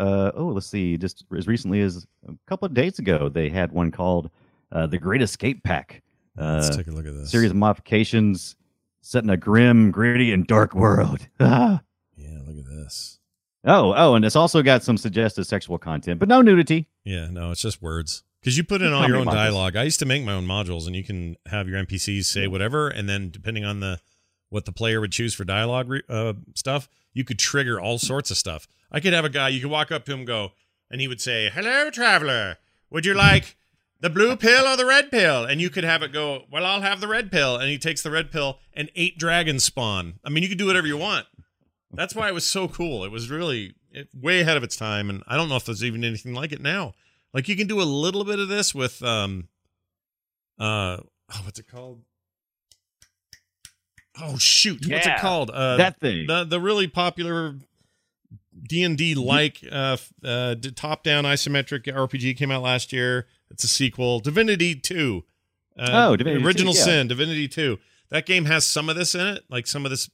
just as recently as a couple of days ago, they had one called the Great Escape Pack. Let's take a look at this series of modifications set in a grim, gritty, and dark world. Yeah, look at this. Oh, and it's also got some suggested sexual content, but no nudity. Yeah, no, it's just words. Because you put in all your own dialogue. I used to make my own modules, and you can have your NPCs say whatever, and then depending on what the player would choose for dialogue stuff, you could trigger all sorts of stuff. I could have a guy, you could walk up to him, and he would say, "Hello, traveler. Would you like the blue pill or the red pill?" And you could have it go, "Well, I'll have the red pill." And he takes the red pill and 8 dragons spawn. I mean, you could do whatever you want. That's why it was so cool. It was really way ahead of its time. And I don't know if there's even anything like it now. Like you can do a little bit of this with, what's it called? Oh shoot. Yeah, what's it called? That thing. The really popular D&D like, top down isometric RPG came out last year. It's a sequel, Divinity 2. Divinity Original Sin, Divinity 2. That game has some of this in it, like some of this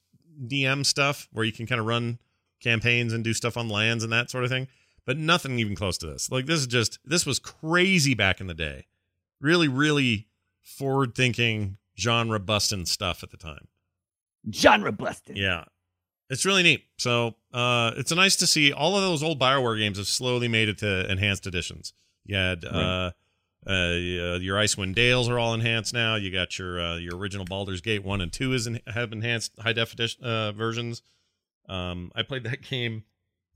DM stuff where you can kind of run campaigns and do stuff on lands and that sort of thing, but nothing even close to this. Like this was crazy back in the day. Really, really forward thinking, genre busting stuff at the time. Genre busting. Yeah. It's really neat. So it's nice to see all of those old BioWare games have slowly made it to enhanced editions. You had your Icewind Dales are all enhanced now. You got your original Baldur's Gate 1 and 2 have enhanced high definition versions. I played that game.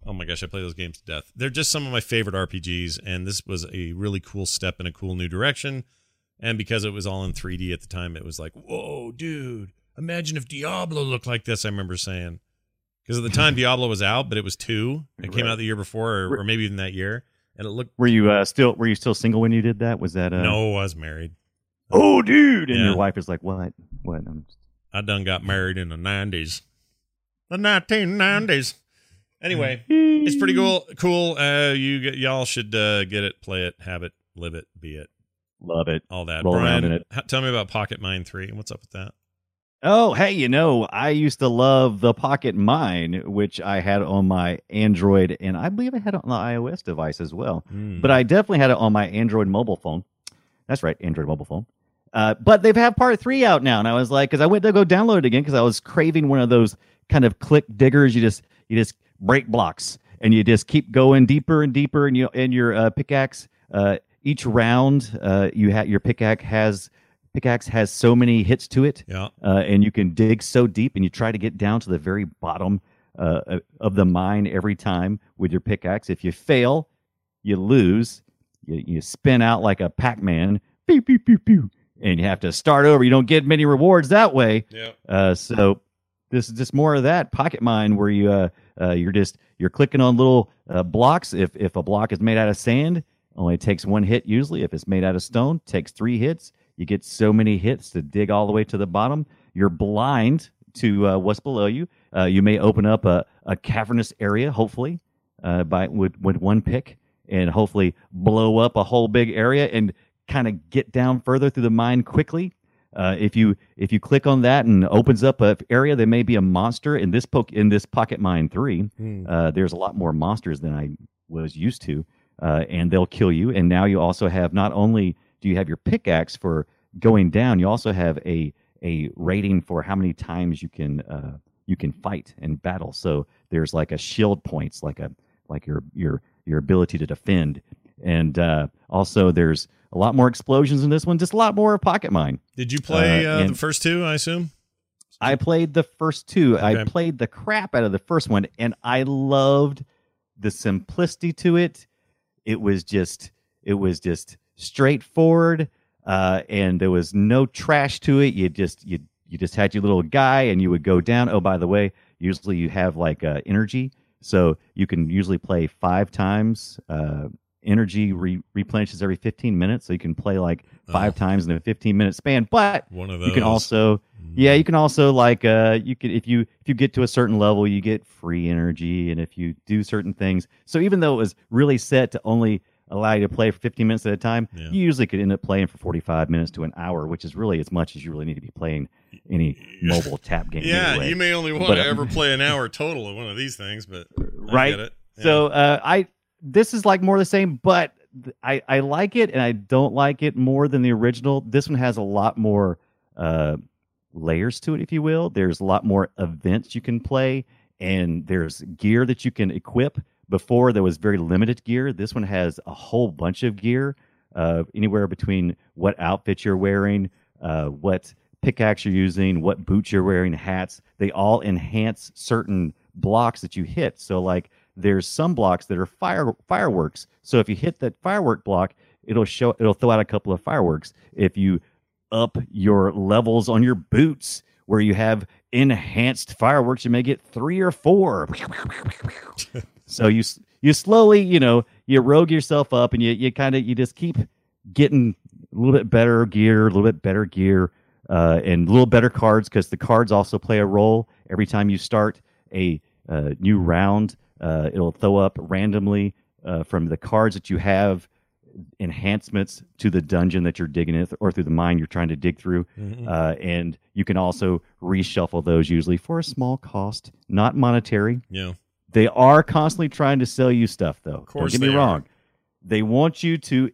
Oh my gosh, I play those games to death. They're just some of my favorite RPGs, and this was a really cool step in a cool new direction. And because it was all in 3D at the time, it was like, whoa, dude, imagine if Diablo looked like this, I remember saying. Because at the time, Diablo was out, but it was 2. It came out the year before, or maybe even that year. And it looked. Were you still single when you did that? Was that? No, I was married. Oh, dude! And your wife is like, "What? What?" I done got married in the 90s, the 1990s. Anyway, it's pretty cool. Cool. Y'all should get it, play it, have it, live it, be it, love it, all that. Roll Brian, in it. Tell me about Pocket Mine 3 and what's up with that. Oh, hey, I used to love the Pocket Mine, which I had on my Android, and I believe I had it on the iOS device as well. But I definitely had it on my Android mobile phone. That's right, Android mobile phone. But they've had part 3 out now, and I was like, because I went to go download it again, because I was craving one of those kind of click diggers. You just break blocks, and you just keep going deeper and deeper, and your pickaxe. Each round, your pickaxe has so many hits to it, and you can dig so deep, and you try to get down to the very bottom of the mine every time with your pickaxe. If you fail, you lose. You spin out like a Pac-Man, pew, pew, pew, pew, and you have to start over. You don't get many rewards that way. So this is just more of that Pocket Mine, where you You're clicking on little blocks. If a block is made out of sand, only takes one hit usually. If it's made out of stone, takes 3 hits. You get so many hits to dig all the way to the bottom. You're blind to what's below you. You may open up a cavernous area, hopefully, with one pick, and hopefully blow up a whole big area and kind of get down further through the mine quickly. If you click on that and opens up an area, there may be a monster in this Pocket Mine 3. There's a lot more monsters than I was used to, and they'll kill you. And now you also have, not only do you have your pickaxe for going down, you also have a rating for how many times you can fight and battle. So there's like a shield points, like your ability to defend. And also there's a lot more explosions in this one, just a lot more of Pocket Mine. Did you play the first two, I assume? I played the first two. Okay. I played the crap out of the first one, and I loved the simplicity to it. It was just straightforward, and there was no trash to it. You just had your little guy, and you would go down. Oh, by the way, usually you have like energy, so you can usually play 5 times. Energy replenishes every 15 minutes, so you can play like 5 times in a 15-minute span. But you can also, if you get to a certain level, you get free energy, and if you do certain things. So even though it was really set to only allow you to play for 15 minutes at a time, you usually could end up playing for 45 minutes to an hour, which is really as much as you really need to be playing any mobile tap game. Yeah, anyway. You may only want to ever play an hour total of one of these things, but right. I get it. Yeah. So This is like more the same, but I like it, and I don't like it more than the original. This one has a lot more layers to it, if you will. There's a lot more events you can play, and there's gear that you can equip. Before, there was very limited gear. This one has a whole bunch of gear, anywhere between what outfit you're wearing, what pickaxe you're using, what boots you're wearing, hats. They all enhance certain blocks that you hit. So, like, there's some blocks that are fireworks. So if you hit that firework block, it'll throw out a couple of fireworks. If you up your levels on your boots, where you have enhanced fireworks, you may get 3 or 4. So you slowly, you rogue yourself up, and you just keep getting a little bit better gear, and a little better cards, because the cards also play a role. Every time you start a new round, it'll throw up randomly from the cards that you have enhancements to the dungeon that you're digging in, or through the mine you're trying to dig through. Mm-hmm. And you can also reshuffle those, usually for a small cost, not monetary. Yeah, they are constantly trying to sell you stuff, though. Of course, don't get me wrong. They want you to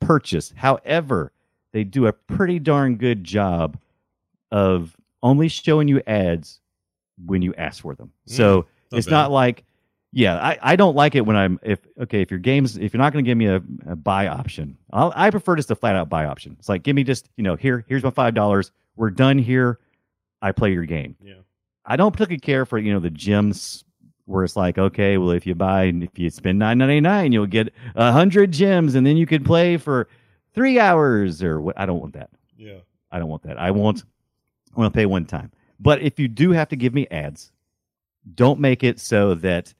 purchase. However, they do a pretty darn good job of only showing you ads when you ask for them. Mm. So it's not like. Yeah, I don't like it when if you're not going to give me a buy option, I prefer just a flat out buy option. It's like, give me just, here's my $5. We're done here. I play your game. Yeah. I don't particularly care for, the gems where it's like, okay, well, if you spend $9.99, you'll get 100 gems, and then you can play for 3 hours or what. I don't want that. Yeah. I don't want that. I want to pay one time. But if you do have to give me ads, don't make it so that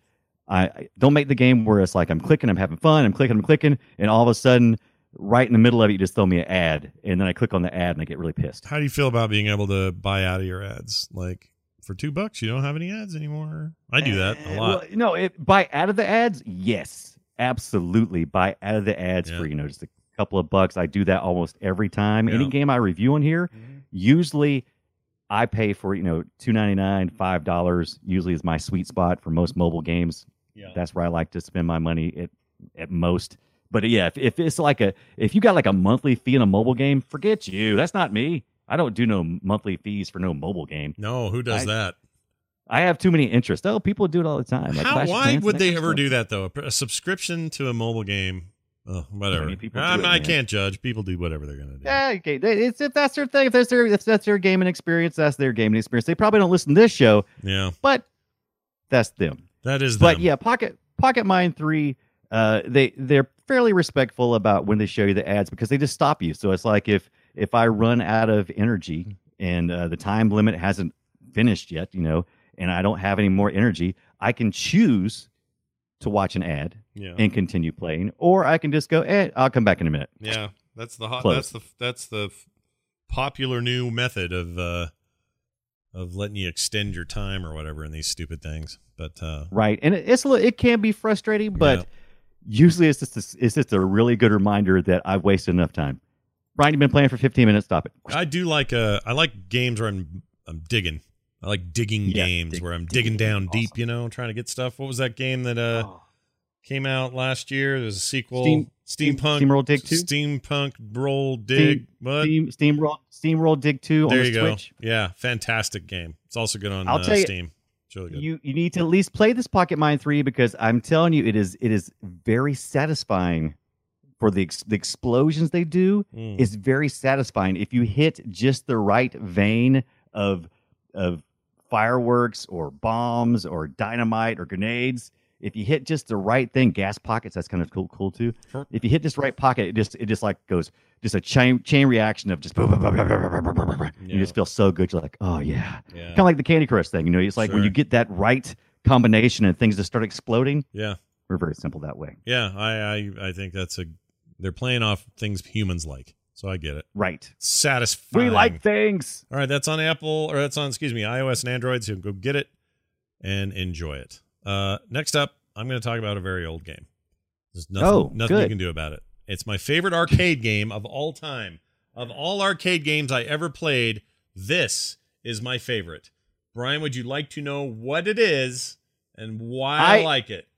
I don't make the game where it's like, I'm clicking, I'm having fun, I'm clicking, and all of a sudden, right in the middle of it, you just throw me an ad, and then I click on the ad, and I get really pissed. How do you feel about being able to buy out of your ads? Like, for $2, you don't have any ads anymore? I do that a lot. Well, buy out of the ads? Yes, absolutely. Buy out of the ads for, just a couple of bucks. I do that almost every time. Yeah. Any game I review on here, usually I pay for, $2.99, $5 usually is my sweet spot for most mobile games. Yeah. That's where I like to spend my money at most. But yeah, if it's like if you got like a monthly fee in a mobile game, forget you. That's not me. I don't do no monthly fees for no mobile game. No, who does that? I have too many interests. Oh, people do it all the time. Like why would they ever do that, though? A subscription to a mobile game. Oh, whatever. I can't judge. People do whatever they're going to do. Yeah, okay. If that's their thing, if that's their gaming experience, that's their gaming experience. They probably don't listen to this show. Yeah. But that's them. That is them. But yeah, Pocket Mine 3, they're fairly respectful about when they show you the ads, because they just stop you. So it's like, if I run out of energy and the time limit hasn't finished yet, and I don't have any more energy, I can choose to watch an ad and continue playing, or I can just go, I'll come back in a minute. Yeah, that's the that's the popular new method of letting you extend your time or whatever in these stupid things. But right, and it can be frustrating, but usually it's just a really good reminder that I've wasted enough time. Brian, you've been playing for 15 minutes. Stop it. I do like I like games where I'm digging. I like digging games where I'm digging down deep, you know, trying to get stuff. What was that game that came out last year? There was a sequel. Steamroll Dig 2 on the Switch. Yeah, fantastic game. It's also good on Steam. It's really good. You need to at least play this Pocket Mine 3, because I'm telling you, it is very satisfying. For the explosions they do is very satisfying. If you hit just the right vein of fireworks or bombs or dynamite or grenades, if you hit just the right thing, gas pockets, that's kind of cool too. Sure. If you hit this right pocket, it just like goes just a chain reaction of just you just feel so good. You're like, oh yeah. Kind of like the Candy Crush thing, you know. It's like when you get that right combination and things just start exploding. Yeah, we're very simple that way. Yeah, I think that's a. They're playing off things humans like, so I get it. Right. Satisfying. We like things. All right, that's on iOS and Android, so you can go get it and enjoy it. Next up, I'm going to talk about a very old game. There's nothing you can do about it. It's my favorite arcade game of all time. Of all arcade games I ever played, this is my favorite. Brian, would you like to know what it is and why I like it?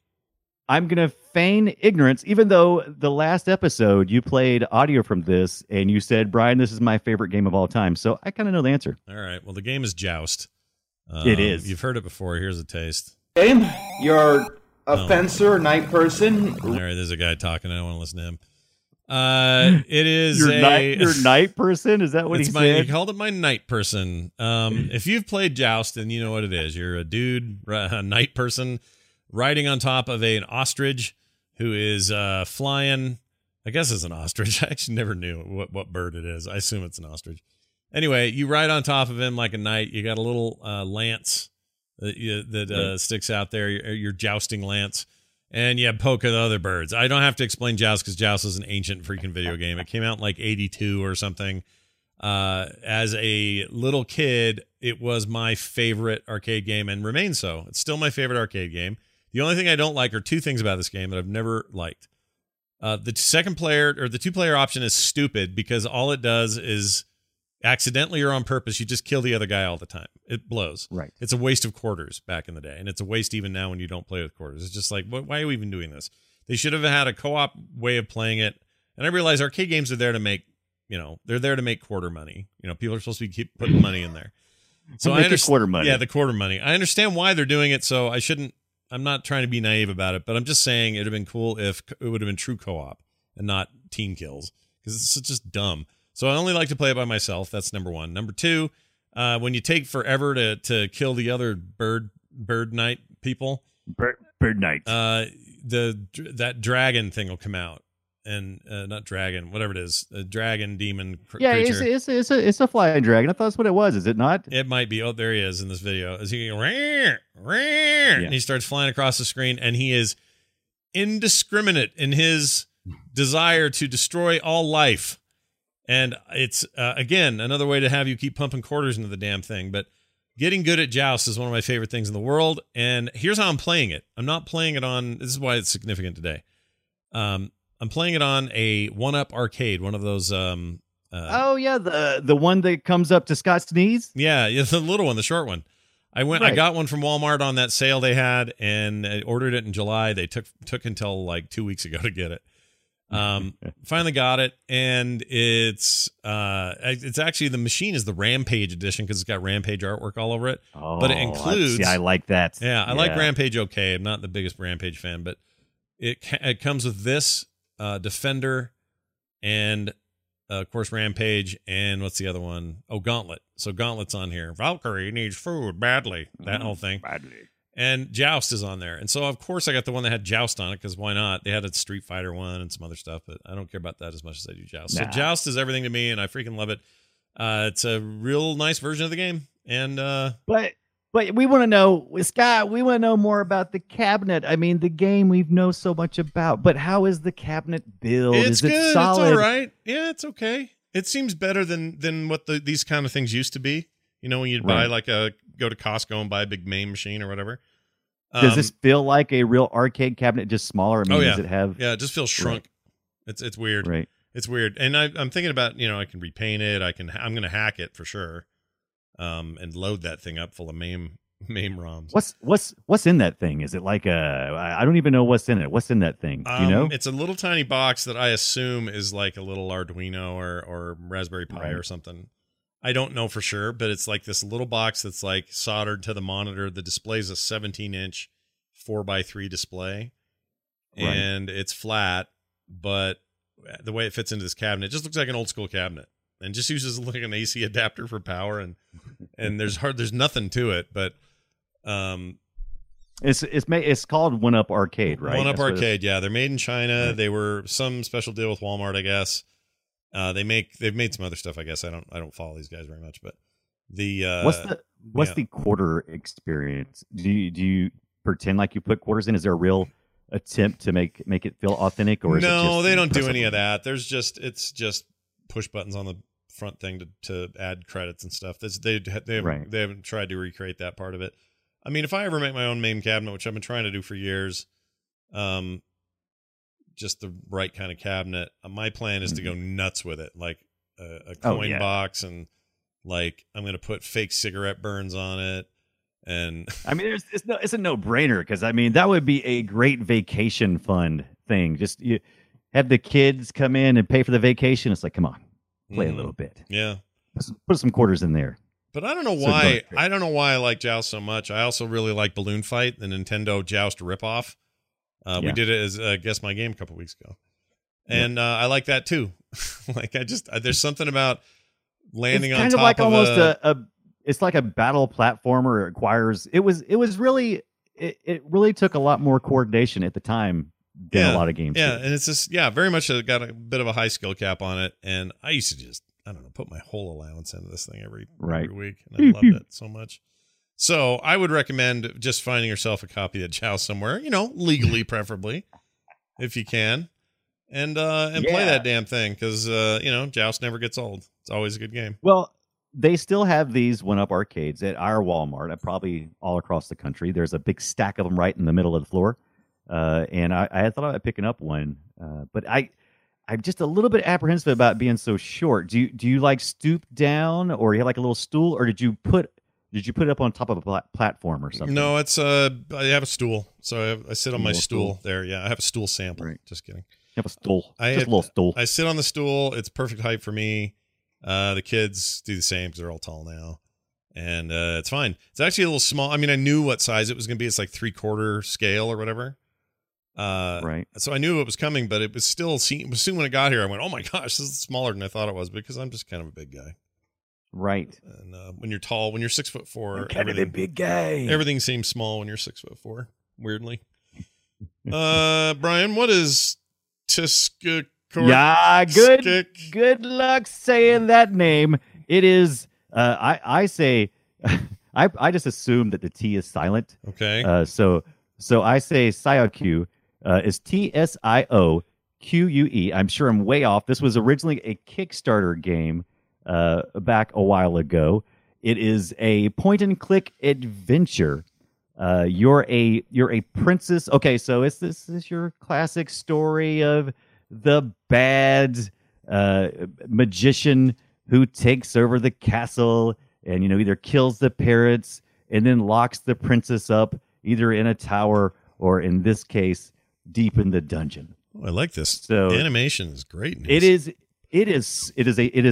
I'm going to feign ignorance, even though the last episode you played audio from this and you said, Brian, this is my favorite game of all time. So I kind of know the answer. All right. Well, the game is Joust. It is. You've heard it before. Here's a taste. Game? You're a fencer, night person. All right. There's a guy talking. I don't want to listen to him. It is your night person. Is that what he said? He called it my night person. If you've played Joust, then you know what it is. You're a dude, a night person, riding on top of an ostrich who is flying. I guess it's an ostrich. I actually never knew what bird it is. I assume it's an ostrich. Anyway, you ride on top of him like a knight. You got a little lance that sticks out there, your jousting lance, and you poke at the other birds. I don't have to explain Joust because Joust is an ancient freaking video game. It came out in like 82 or something. As a little kid, it was my favorite arcade game and remains so. It's still my favorite arcade game. The only thing I don't like are two things about this game that I've never liked. The two-player option is stupid because all it does is accidentally or on purpose, you just kill the other guy all the time. It blows. Right. It's a waste of quarters back in the day, and it's a waste even now when you don't play with quarters. It's just like, why are we even doing this? They should have had a co-op way of playing it. And I realize arcade games are there to make, you know, they're there to make quarter money. You know, people are supposed to keep putting money in there. So I understand quarter money. Yeah, the quarter money. I understand why they're doing it. So I'm not trying to be naive about it, but I'm just saying it'd have been cool if it would have been true co-op and not team kills, because it's just dumb. So I only like to play it by myself. That's number one. Number two, when you take forever to kill the other bird knight people, bird knight, that dragon thing will come out, and not dragon, whatever it is, a dragon demon creature. Yeah, it's a flying dragon. I thought that's what it was. Is it not? It might be. Oh, there he is in this video. Is he? And he starts flying across the screen, and he is indiscriminate in his desire to destroy all life. And it's again another way to have you keep pumping quarters into the damn thing. But getting good at Joust is one of my favorite things in the world. And here's how I'm playing it. I'm not playing it on. This is why it's significant today. I'm playing it on a 1-Up arcade, one of those. The one that comes up to Scott's knees. Yeah, it's the little one, the short one. I got one from Walmart on that sale they had, and I ordered it in July. They took until like 2 weeks ago to get it. Finally got it, and it's actually, the machine is the Rampage edition because it's got Rampage artwork all over it. Oh, but it includes. Yeah, I like that. Yeah, I like Rampage. Okay, I'm not the biggest Rampage fan, but it comes with this. Defender and of course Rampage, and what's the other one? Oh, Gauntlet. So Gauntlet's on here. Valkyrie needs food badly. That whole thing. Badly. And Joust is on there. And so of course I got the one that had Joust on it, because why not? They had a Street Fighter one and some other stuff, but I don't care about that as much as I do Joust. Nah. So Joust is everything to me, and I freaking love it. It's a real nice version of the game, and but. But we want to know, Scott, we want to know more about the cabinet. I mean, the game we know so much about, but how is the cabinet build? It's good. It's all right. Yeah, it's okay. It seems better than what these kind of things used to be. You know, when you'd buy like go to Costco and buy a big MAME machine or whatever. Does this feel like a real arcade cabinet, just smaller? I mean, does it have? Yeah, it just feels shrunk. Right. It's weird. Right. It's weird. And I'm thinking about, you know, I can repaint it. I'm going to hack it for sure. And load that thing up full of MAME ROMs. What's in that thing? Is it like I don't even know what's in it. What's in that thing? Do you know? It's a little tiny box that I assume is like a little Arduino or Raspberry Pi or something. I don't know for sure, but it's like this little box that's like soldered to the monitor. The display's a 17-inch 4x3 display, and it's flat, but the way it fits into this cabinet, it just looks like an old school cabinet. And just uses like an AC adapter for power, and there's nothing to it, but it's called One Up Arcade, right? One Up Arcade, yeah. They're made in China. Right. They were some special deal with Walmart, I guess. They've made some other stuff, I guess. I don't follow these guys very much, but the what's the quarter experience? Do you pretend like you put quarters in? Is there a real attempt to make it feel authentic, or is no? It just they don't do any of that. There's just it's push buttons on the front thing to add credits and stuff. They haven't tried to recreate that part of it. I mean, if I ever make my own MAME cabinet, which I've been trying to do for years, just the right kind of cabinet, my plan is to go nuts with it, like a coin box, and like I'm going to put fake cigarette burns on it. And I mean, it's a no-brainer, because I mean that would be a great vacation fund thing. Just you. Have the kids come in and pay for the vacation. It's like, come on, play a little bit. Yeah. Put some quarters in there. But I don't know why. I don't know why I like Joust so much. I also really like Balloon Fight, the Nintendo Joust ripoff. We did it as Guess My Game a couple weeks ago. And I like that too. Like there's something about landing on top of like almost a it's like a battle platformer. It requires, it really took a lot more coordination at the time. A lot of games. Yeah, and it's just very much got a bit of a high skill cap on it, and I used to just put my whole allowance into this thing every week, and I loved it so much. So I would recommend just finding yourself a copy of Joust somewhere, you know, legally preferably, if you can, and play that damn thing, because you know, Joust never gets old. It's always a good game. Well, they still have these One Up arcades at our Walmart, probably all across the country. There's a big stack of them right in the middle of the floor. And I had thought about picking up one, but I'm just a little bit apprehensive about being so short. Do you like stoop down, or you have like a little stool, or did you put it up on top of a platform or something? No, it's I have a stool, so I sit on my stool there. Yeah, I have a stool sample. Right. Just kidding. You have a stool. A little stool. I sit on the stool. It's perfect height for me. The kids do the same because they're all tall now. And it's fine. It's actually a little small. I mean, I knew what size it was going to be. It's like 3/4 scale or whatever. So I knew it was coming, but it was still soon when it got here, I went, oh my gosh, this is smaller than I thought it was, because I'm just kind of a big guy. Right. And when you're tall, when you're 6'4", I'm kind of a big guy. Everything seems small when you're 6'4", weirdly. Brian, what is Tiskakor? Yeah, good luck saying that name. It is, I say, I just assume that the T is silent. Okay. So I say Siaoque is TSIOQUE. I'm sure I'm way off. This was originally a Kickstarter game back a while ago. It is a point-and-click adventure. You're a princess. Okay, so it's this your classic story of the bad magician who takes over the castle and, you know, either kills the parrots and then locks the princess up, either in a tower or, in this case, deep in the dungeon. Oh, I like this. So animation is great. It is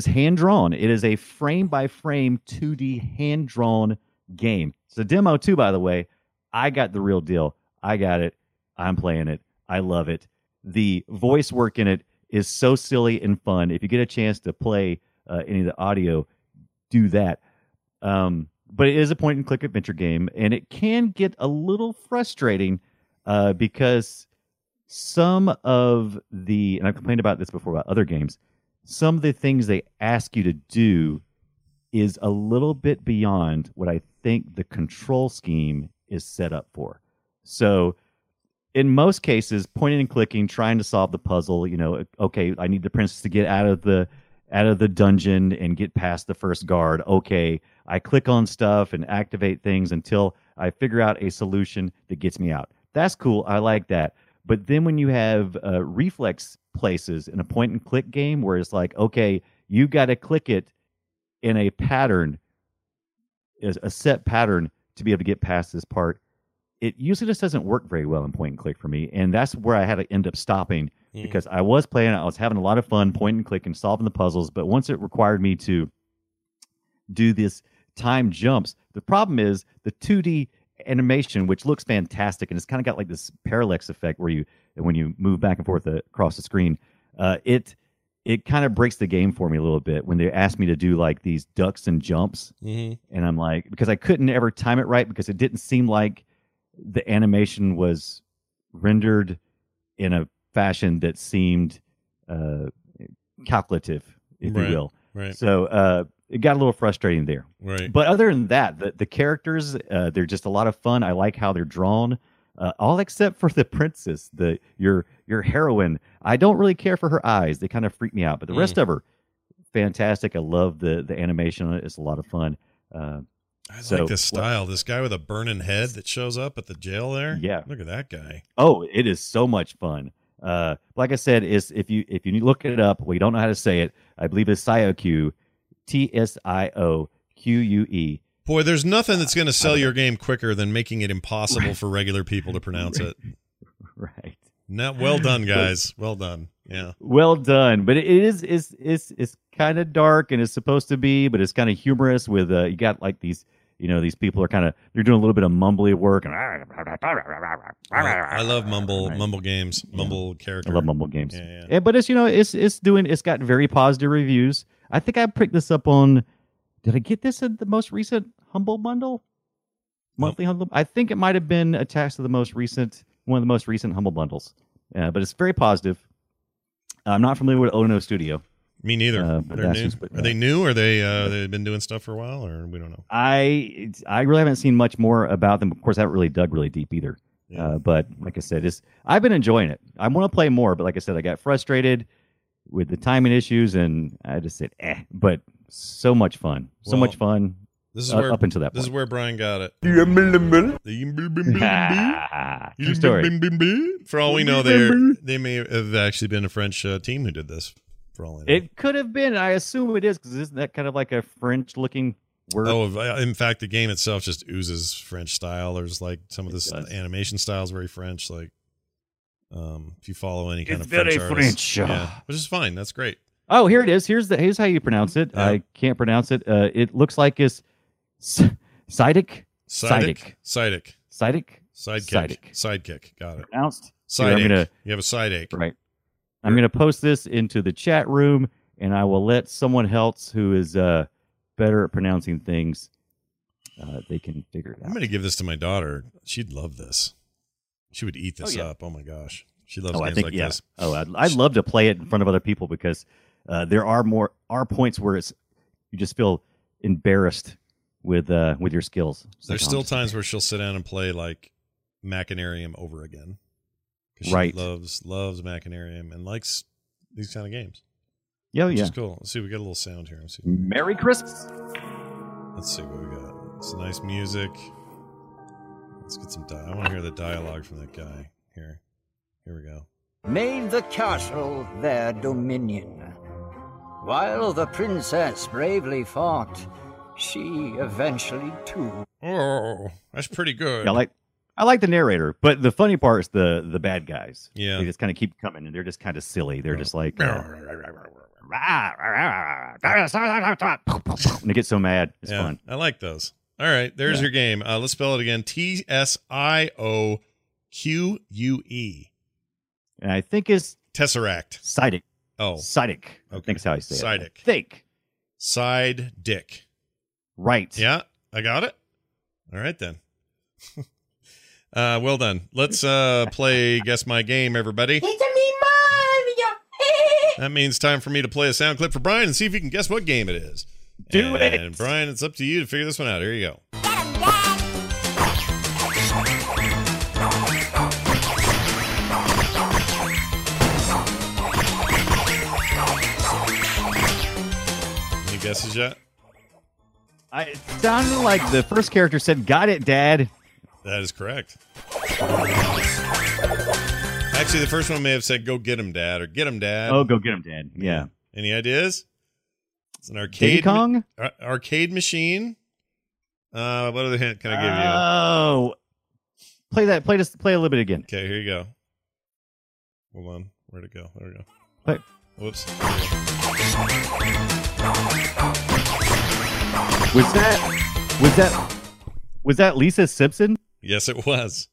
hand drawn. It is a frame by frame 2D hand drawn game. It's a demo too, by the way. I got the real deal. I got it. I'm playing it. I love it. The voice work in it is so silly and fun. If you get a chance to play any of the audio, do that. But it is a point-and-click adventure game, and it can get a little frustrating because some of the, and I've complained about this before about other games, some of the things they ask you to do is a little bit beyond what I think the control scheme is set up for. So in most cases, pointing and clicking, trying to solve the puzzle, you know, okay, I need the princess to get out of the dungeon and get past the first guard. Okay, I click on stuff and activate things until I figure out a solution that gets me out. That's cool. I like that. But then when you have reflex places in a point and click game where it's like, okay, you got to click it in a pattern, a set pattern to be able to get past this part, it usually just doesn't work very well in point and click for me. And that's where I had to end up stopping because I was playing, I was having a lot of fun point and click and solving the puzzles. But once it required me to do this time jumps, the problem is the 2D animation, which looks fantastic, and it's kind of got like this parallax effect where you, when you move back and forth across the screen, it kind of breaks the game for me a little bit when they asked me to do like these ducks and jumps. Mm-hmm. And I'm like, because I couldn't ever time it right because it didn't seem like the animation was rendered in a fashion that seemed calculative, if you will. Right. So it got a little frustrating there. Right. But other than that, the characters, they're just a lot of fun. I like how they're drawn. All except for the princess, your heroine. I don't really care for her eyes. They kind of freak me out. But the rest of her, fantastic. I love the animation on it. It's a lot of fun. I like this style. This guy with a burning head that shows up at the jail there. Yeah. Look at that guy. Oh, it is so much fun. Like I said, is if you look it up, we don't know how to say it. I believe it's Sioque, TSIOQUE. Boy, there's nothing that's going to sell your game quicker than making it impossible for regular people to pronounce it. Right. Now, well done, guys. Well done. Yeah. Well done. But it's kind of dark, and it's supposed to be, but it's kind of humorous. With you got like these, you know, these people are kind of, they're doing a little bit of mumbly work. And I love mumble games, mumble character. I love mumble games. Yeah. Yeah, but it's, you know, it's got very positive reviews. I think I picked this up on. Did I get this at the most recent Humble Bundle? Monthly Humble? I think it might have been attached to the most recent, one of the most recent Humble Bundles. But it's very positive. I'm not familiar with Ono Studio. Me neither. Are they new? Or they've been doing stuff for a while? Or we don't know. I really haven't seen much more about them. Of course, I haven't really dug really deep either. Yeah. But like I said, I've been enjoying it. I want to play more. But like I said, I got frustrated with the timing issues, and I just said, but... so much fun. Much fun. This is where, up until that point. This is where Brian got it. True story. For all we know, they may have actually been a French team who did this. For all I know. It could have been. I assume it is, because isn't that kind of like a French-looking word? Oh, in fact, the game itself just oozes French style. There's like some of this animation style is very French. Like, if you follow any kind of French artists, yeah, which is fine. That's great. Oh, here it is. Here's how you pronounce it. I can't pronounce it. It looks like it's Sidekick. Got it. Pronounced sidekick. You have a sidekick. Right. I'm going to post this into the chat room, and I will let someone else who is better at pronouncing things, they can figure it out. I'm going to give this to my daughter. She'd love this. She would eat this up. Oh my gosh. She loves games like this. Oh, I'd love to play it in front of other people, because there are points where you just feel embarrassed with your skills. There's still times where she'll sit down and play like Machinarium over again. She loves Machinarium and likes these kind of games. Yeah, which is cool. Let's see, we got a little sound here. Let's see. Merry Christmas. Let's see what we got. It's nice music. Let's get some I want to hear the dialogue from that guy here. Here we go. Made the castle their dominion. While the princess bravely fought, she eventually too. Oh, that's pretty good. Yeah, I like the narrator, but the funny part is the bad guys. Yeah. They just kind of keep coming, and they're just kind of silly. They're just like... and they get so mad. It's fun. I like those. All right, there's your game. Let's spell it again. TSIOQUE. And I think it's Tesseract. Sidic. Oh. Sidic. Okay. I think that's how I say it. Sidic. Think. Side dick. Right. Yeah, I got it. All right, then. Well done. Let's play Guess My Game, everybody. It's me, Mario. That means time for me to play a sound clip for Brian and see if he can guess what game it is. Do it. And Brian, it's up to you to figure this one out. Here you go. Get him, Dad. Any guesses yet? It sounded like the first character said, "Got it, Dad." That is correct. Actually, the first one may have said, "Go get him, Dad," or "Get him, Dad." Oh, go get him, Dad. Yeah. Any ideas? It's an arcade arcade machine. What other hint can I give you? Oh, play a little bit again. Okay, here you go. Hold on, where'd it go? There we go. Play. Whoops. Was that Lisa Simpson? Yes, it was.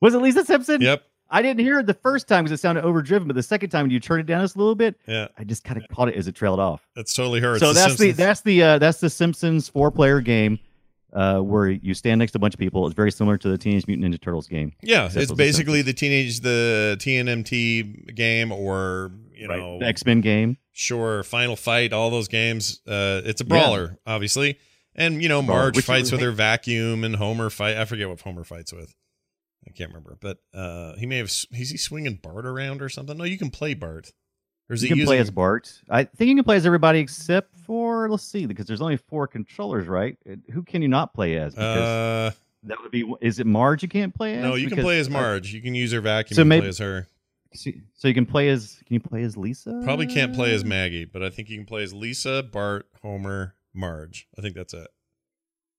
Was it Lisa Simpson? Yep. I didn't hear it the first time because it sounded overdriven, but the second time when you turned it down just a little bit, yeah, I just kind of caught it as it trailed off. That's totally her. So that's the Simpsons 4-player game where you stand next to a bunch of people. It's very similar to the Teenage Mutant Ninja Turtles game. Yeah, it's basically the TNMT game or the X-Men game. Sure, Final Fight, all those games. It's a brawler, obviously, and Marge fights with her vacuum, and Homer fight. I forget what Homer fights with. I can't remember, but he may have. Is he swinging Bart around or something? No, you can play Bart. Or is you can play as Bart. I think you can play as everybody except for, let's see, because there's only 4 controllers, right? Who can you not play as? Because that would be. Is it Marge you can't play as? No, you can play as Marge. You can use her vacuum and play as her. So you can play as. Can you play as Lisa? Probably can't play as Maggie, but I think you can play as Lisa, Bart, Homer, Marge. I think that's it.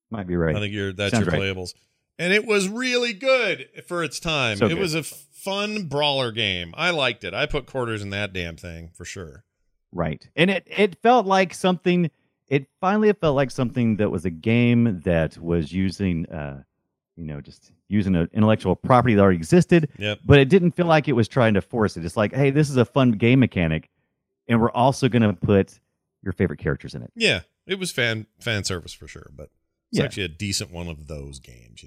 Might be right. I think that's your playables. Right. And it was really good for its time. So it was a fun brawler game. I liked it. I put quarters in that damn thing for sure. Right. And it felt like something. It finally felt like something that was a game that was using, just using an intellectual property that already existed. Yep. But it didn't feel like it was trying to force it. It's like, hey, this is a fun game mechanic, and we're also going to put your favorite characters in it. Yeah. It was fan service for sure, but. It's actually a decent one of those games,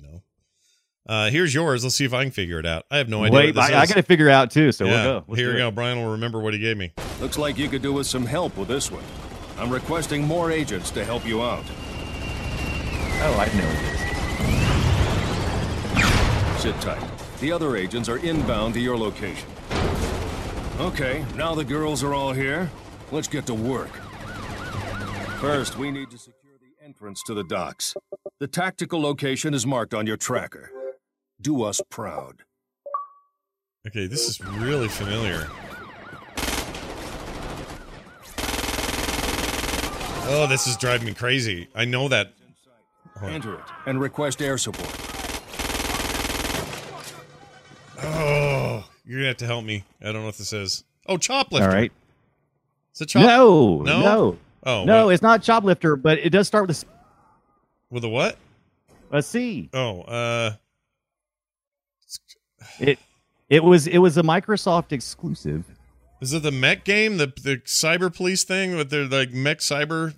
Here's yours. Let's see if I can figure it out. I have no idea. Wait, I got to figure it out too. So we'll go. Here we go. Brian will remember what he gave me. Looks like you could do with some help with this one. I'm requesting more agents to help you out. Oh, I know it is. Sit tight. The other agents are inbound to your location. Okay, now the girls are all here. Let's get to work. First, we need to secure entrance to the docks. The tactical location is marked on your tracker. Do us proud. Okay, this is really familiar. Oh, this is driving me crazy. I know that. Enter it and request air support. Oh, you're gonna have to help me. I don't know what this is. Oh, Choplifter. All right. Is it Choplifter? No. Oh, no, it's not Choplifter, but it does start with a C. With a what? A C. Oh, It was a Microsoft exclusive. Is it the mech game? The cyber police thing with their like mech cyber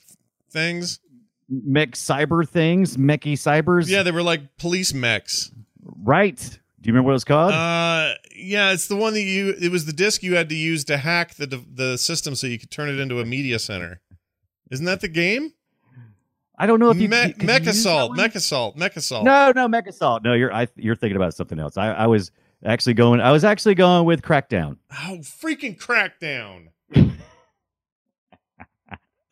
things? Mech cyber things? Mechy cybers? Yeah, they were like police mechs. Right. Do you remember what it was called? Yeah, it's the one that it was the disc you had to use to hack the system so you could turn it into a media center. Isn't that the game? I don't know if you MechAssault. No, MechAssault. No, you're thinking about something else. I was actually going with Crackdown. Oh, freaking Crackdown!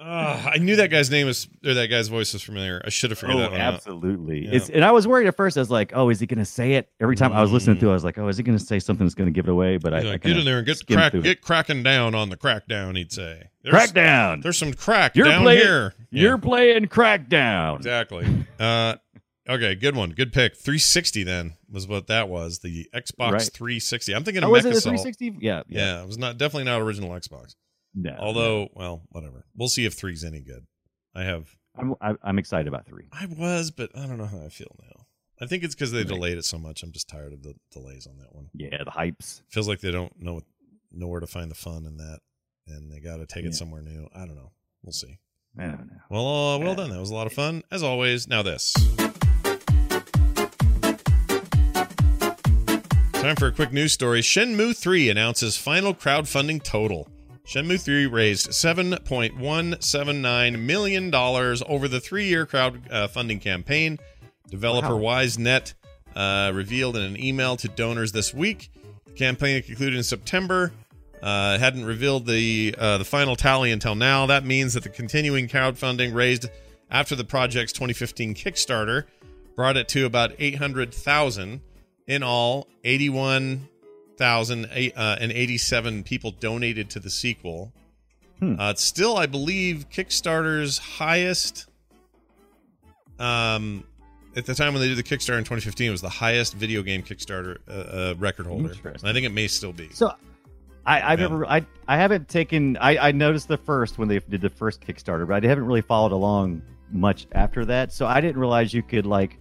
I knew that guy's name that guy's voice was familiar. I should have figured that one out. Absolutely. Yeah. And I was worried at first. I was like, oh, is he going to say it? Every time I was listening to it, I was like, oh, is he going to say something that's going to give it away? But I get in there and get cracking down on the Crackdown, he'd say. Crackdown. There's some crack down here. Yeah. You're playing Crackdown. Exactly. Okay, good one. Good pick. 360 then was what that was. The Xbox 360. I'm thinking of MechAssault. Was it the 360? Yeah. It was definitely not original Xbox. No. Although, well, whatever. We'll see if 3's any good. I'm excited about 3. I was, but I don't know how I feel now. I think it's because they delayed it so much. I'm just tired of the delays on that one. Yeah, the hypes. Feels like they don't know where to find the fun in that, and they got to take it somewhere new. I don't know. We'll see. I don't know. Well, well done. That was a lot of fun, as always. Now this. Time for a quick news story. Shenmue 3 announces final crowdfunding total. Shenmue 3 raised $7.179 million over the three-year crowdfunding campaign. Developer WiseNet revealed in an email to donors this week. The campaign concluded in September. Hadn't revealed the final tally until now. That means that the continuing crowdfunding raised after the project's 2015 Kickstarter brought it to about 800,000. In all, 81,087 people donated to the sequel. It's still, I believe, Kickstarter's highest. At the time when they did the Kickstarter in 2015, it was the highest video game Kickstarter record holder. And I think it may still be. So I noticed the first when they did the first Kickstarter, but I haven't really followed along much after that. So I didn't realize you could like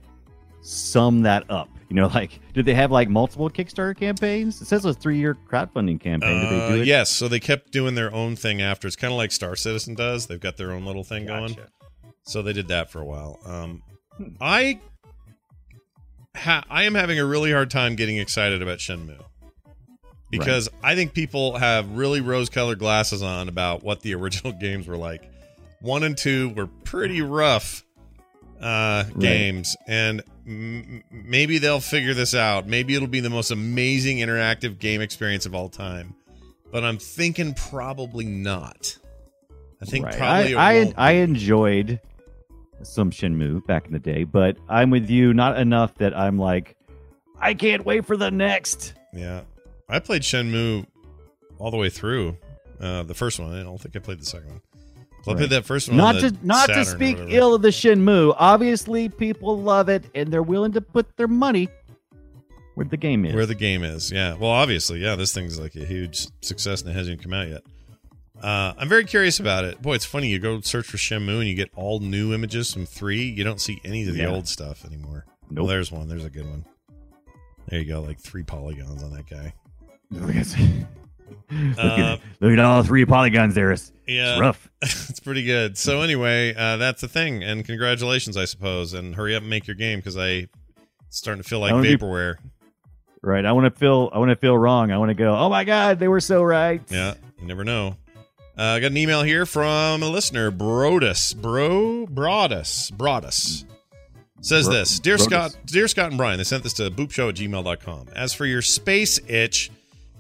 sum that up. You know, like, did they have like multiple Kickstarter campaigns? It says it was a 3-year crowdfunding campaign. Did they do it? Yes. So they kept doing their own thing after. It's kind of like Star Citizen does. They've got their own little thing going. So they did that for a while. I am having a really hard time getting excited about Shenmue. Because I think people have really rose-colored glasses on about what the original games were like. 1 and 2 were pretty rough games, and maybe they'll figure this out. Maybe it'll be the most amazing interactive game experience of all time. But I'm thinking probably not. I think probably I enjoyed some Shenmue back in the day, but I'm with you, not enough that I'm like, I can't wait for the next. Yeah. I played Shenmue all the way through the first one. I don't think I played the second one. Well, I played that first one. Not to speak ill of the Shenmue. Obviously, people love it, and they're willing to put their money where the game is. Where the game is, yeah. Well, obviously, yeah. This thing's like a huge success, and it hasn't even come out yet. I'm very curious about it. Boy, it's funny. You go search for Shenmue, and you get all new images from 3. You don't see any of the old stuff anymore. Nope. Well, there's one. There's a good one. There you go. Like 3 polygons on that guy. Look at all 3 polygons there. It's rough. It's pretty good. So anyway, that's the thing. And congratulations, I suppose. And hurry up and make your game, because I'm starting to feel like vaporware. I want to feel wrong. I want to go, oh my God, they were so right. Yeah, you never know. I got an email here from a listener, Brodus. Says this, Dear Scott and Brian, they sent this to boopshow@gmail.com. As for your space itch,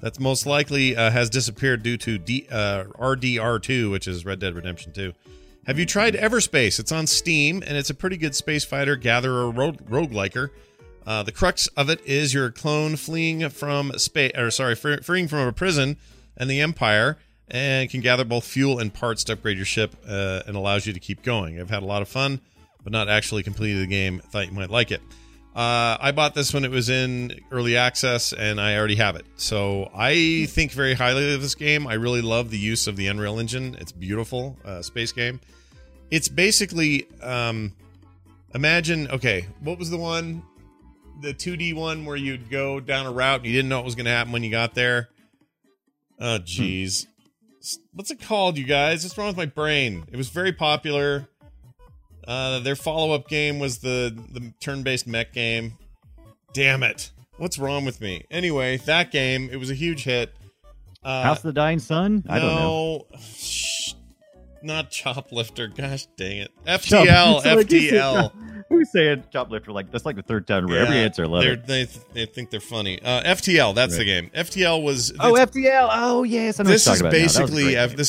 that's most likely has disappeared due to RDR2, which is Red Dead Redemption 2. Have you tried Everspace? It's on Steam, and it's a pretty good space fighter, gatherer, rogueliker. The crux of it is you're a clone freeing from a prison and the Empire, and can gather both fuel and parts to upgrade your ship, and allows you to keep going. I've had a lot of fun, but not actually completed the game. Thought you might like it. I bought this when it was in early access, and I already have it. So I think very highly of this game. I really love the use of the Unreal Engine. It's beautiful space game. It's basically, imagine, okay, what was the one? The 2D one where you'd go down a route and you didn't know what was going to happen when you got there. Oh, geez. What's it called, you guys? What's wrong with my brain? It was very popular. Their follow-up game was the turn-based mech game. Damn it. What's wrong with me? Anyway, that game, it was a huge hit. House of the Dying Sun? I don't know. Not Choplifter. Gosh dang it. FTL. Who's saying Choplifter? Like, that's like the third time. Yeah, every answer left. They think they're funny. FTL, that's the game. FTL was... Oh, FTL. Oh, yes. I know this, this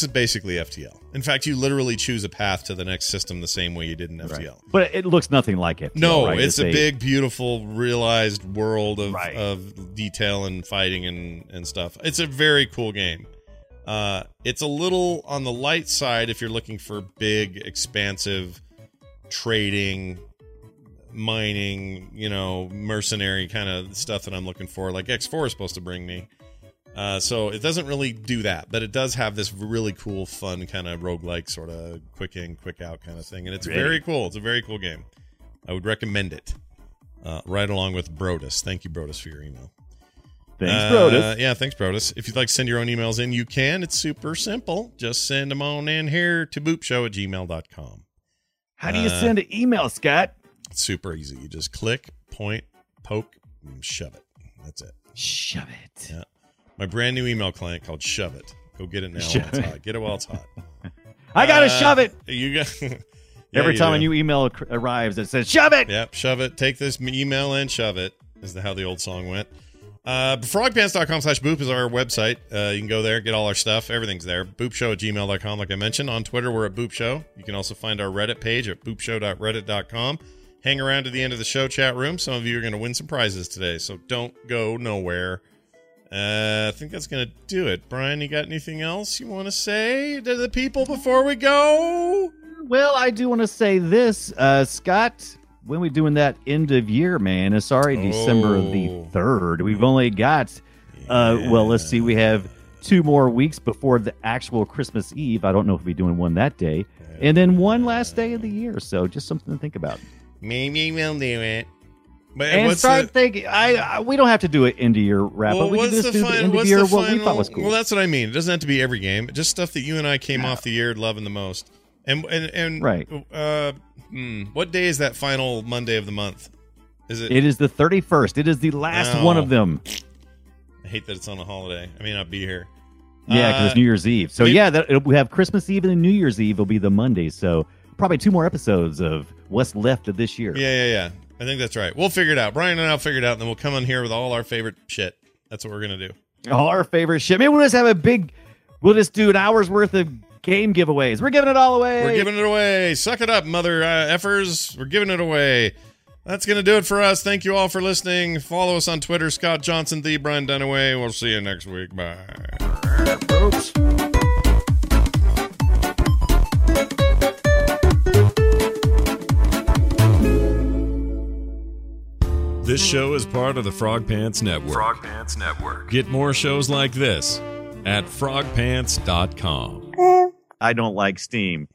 is basically FTL. In fact, you literally choose a path to the next system the same way you did in FTL. Right. But it looks nothing like FTL. No, it's a big, beautiful, realized world of detail and fighting and stuff. It's a very cool game. It's a little on the light side if you're looking for big, expansive trading... mining, you know, mercenary kind of stuff that I'm looking for, like X4 is supposed to bring me. So it doesn't really do that, but it does have this really cool, fun kind of roguelike sort of quick in, quick out kind of thing. And it's very cool. It's a very cool game. I would recommend it. Right along with Brodus. Thank you, Brodus, for your email. Thanks, Brodus. Yeah, thanks, Brodus. If you'd like to send your own emails in, you can. It's super simple. Just send them on in here to boopshow@gmail.com. How do you send an email, Scott? It's super easy. You just click, point, poke, and shove it. That's it. Shove it. Yeah. My brand new email client called Shove It. Go get it now while it's hot. Get it while it's hot. I got to shove it. You got Every time a new email arrives, it says, shove it. Yep, shove it. Take this email and shove it is how the old song went. Frogpants.com/boop is our website. You can go there, get all our stuff. Everything's there. Boopshow@gmail.com, like I mentioned. On Twitter, we're at boopshow. You can also find our Reddit page at boopshow.reddit.com. Hang around to the end of the show chat room. Some of you are going to win some prizes today, so don't go nowhere. I think that's going to do it. Brian, you got anything else you want to say to the people before we go? Well, I do want to say this. Scott, when are we doing that end of year, man? It's already December the 3rd. We've only got, well, let's see. We have 2 more weeks before the actual Christmas Eve. I don't know if we'll be doing one that day. And then one last day of the year. So just something to think about. Maybe we'll do it. But and start thinking. We don't have to do an end of year wrap up. We can just do the end of year what we thought was cool. Well, that's what I mean. It doesn't have to be every game. Just stuff that you and I came off the year loving the most. And right. What day is that final Monday of the month? Is it? It is the 31st. It is the last one of them. I hate that it's on a holiday. I may not be here. Yeah, because it's New Year's Eve. So we have Christmas Eve and then New Year's Eve will be the Monday. So probably 2 more episodes of what's left of this year. Yeah. I think that's right. We'll figure it out. Brian and I'll figure it out, and then we'll come on here with all our favorite shit. That's what we're going to do. All our favorite shit. Maybe we'll just have we'll just do an hour's worth of game giveaways. We're giving it all away. We're giving it away. Suck it up, mother effers. We're giving it away. That's going to do it for us. Thank you all for listening. Follow us on Twitter, Scott Johnson, the Brian Dunaway. We'll see you next week. Bye. Oops. This show is part of the Frog Pants Network. Frog Pants Network. Get more shows like this at frogpants.com. I don't like Steam.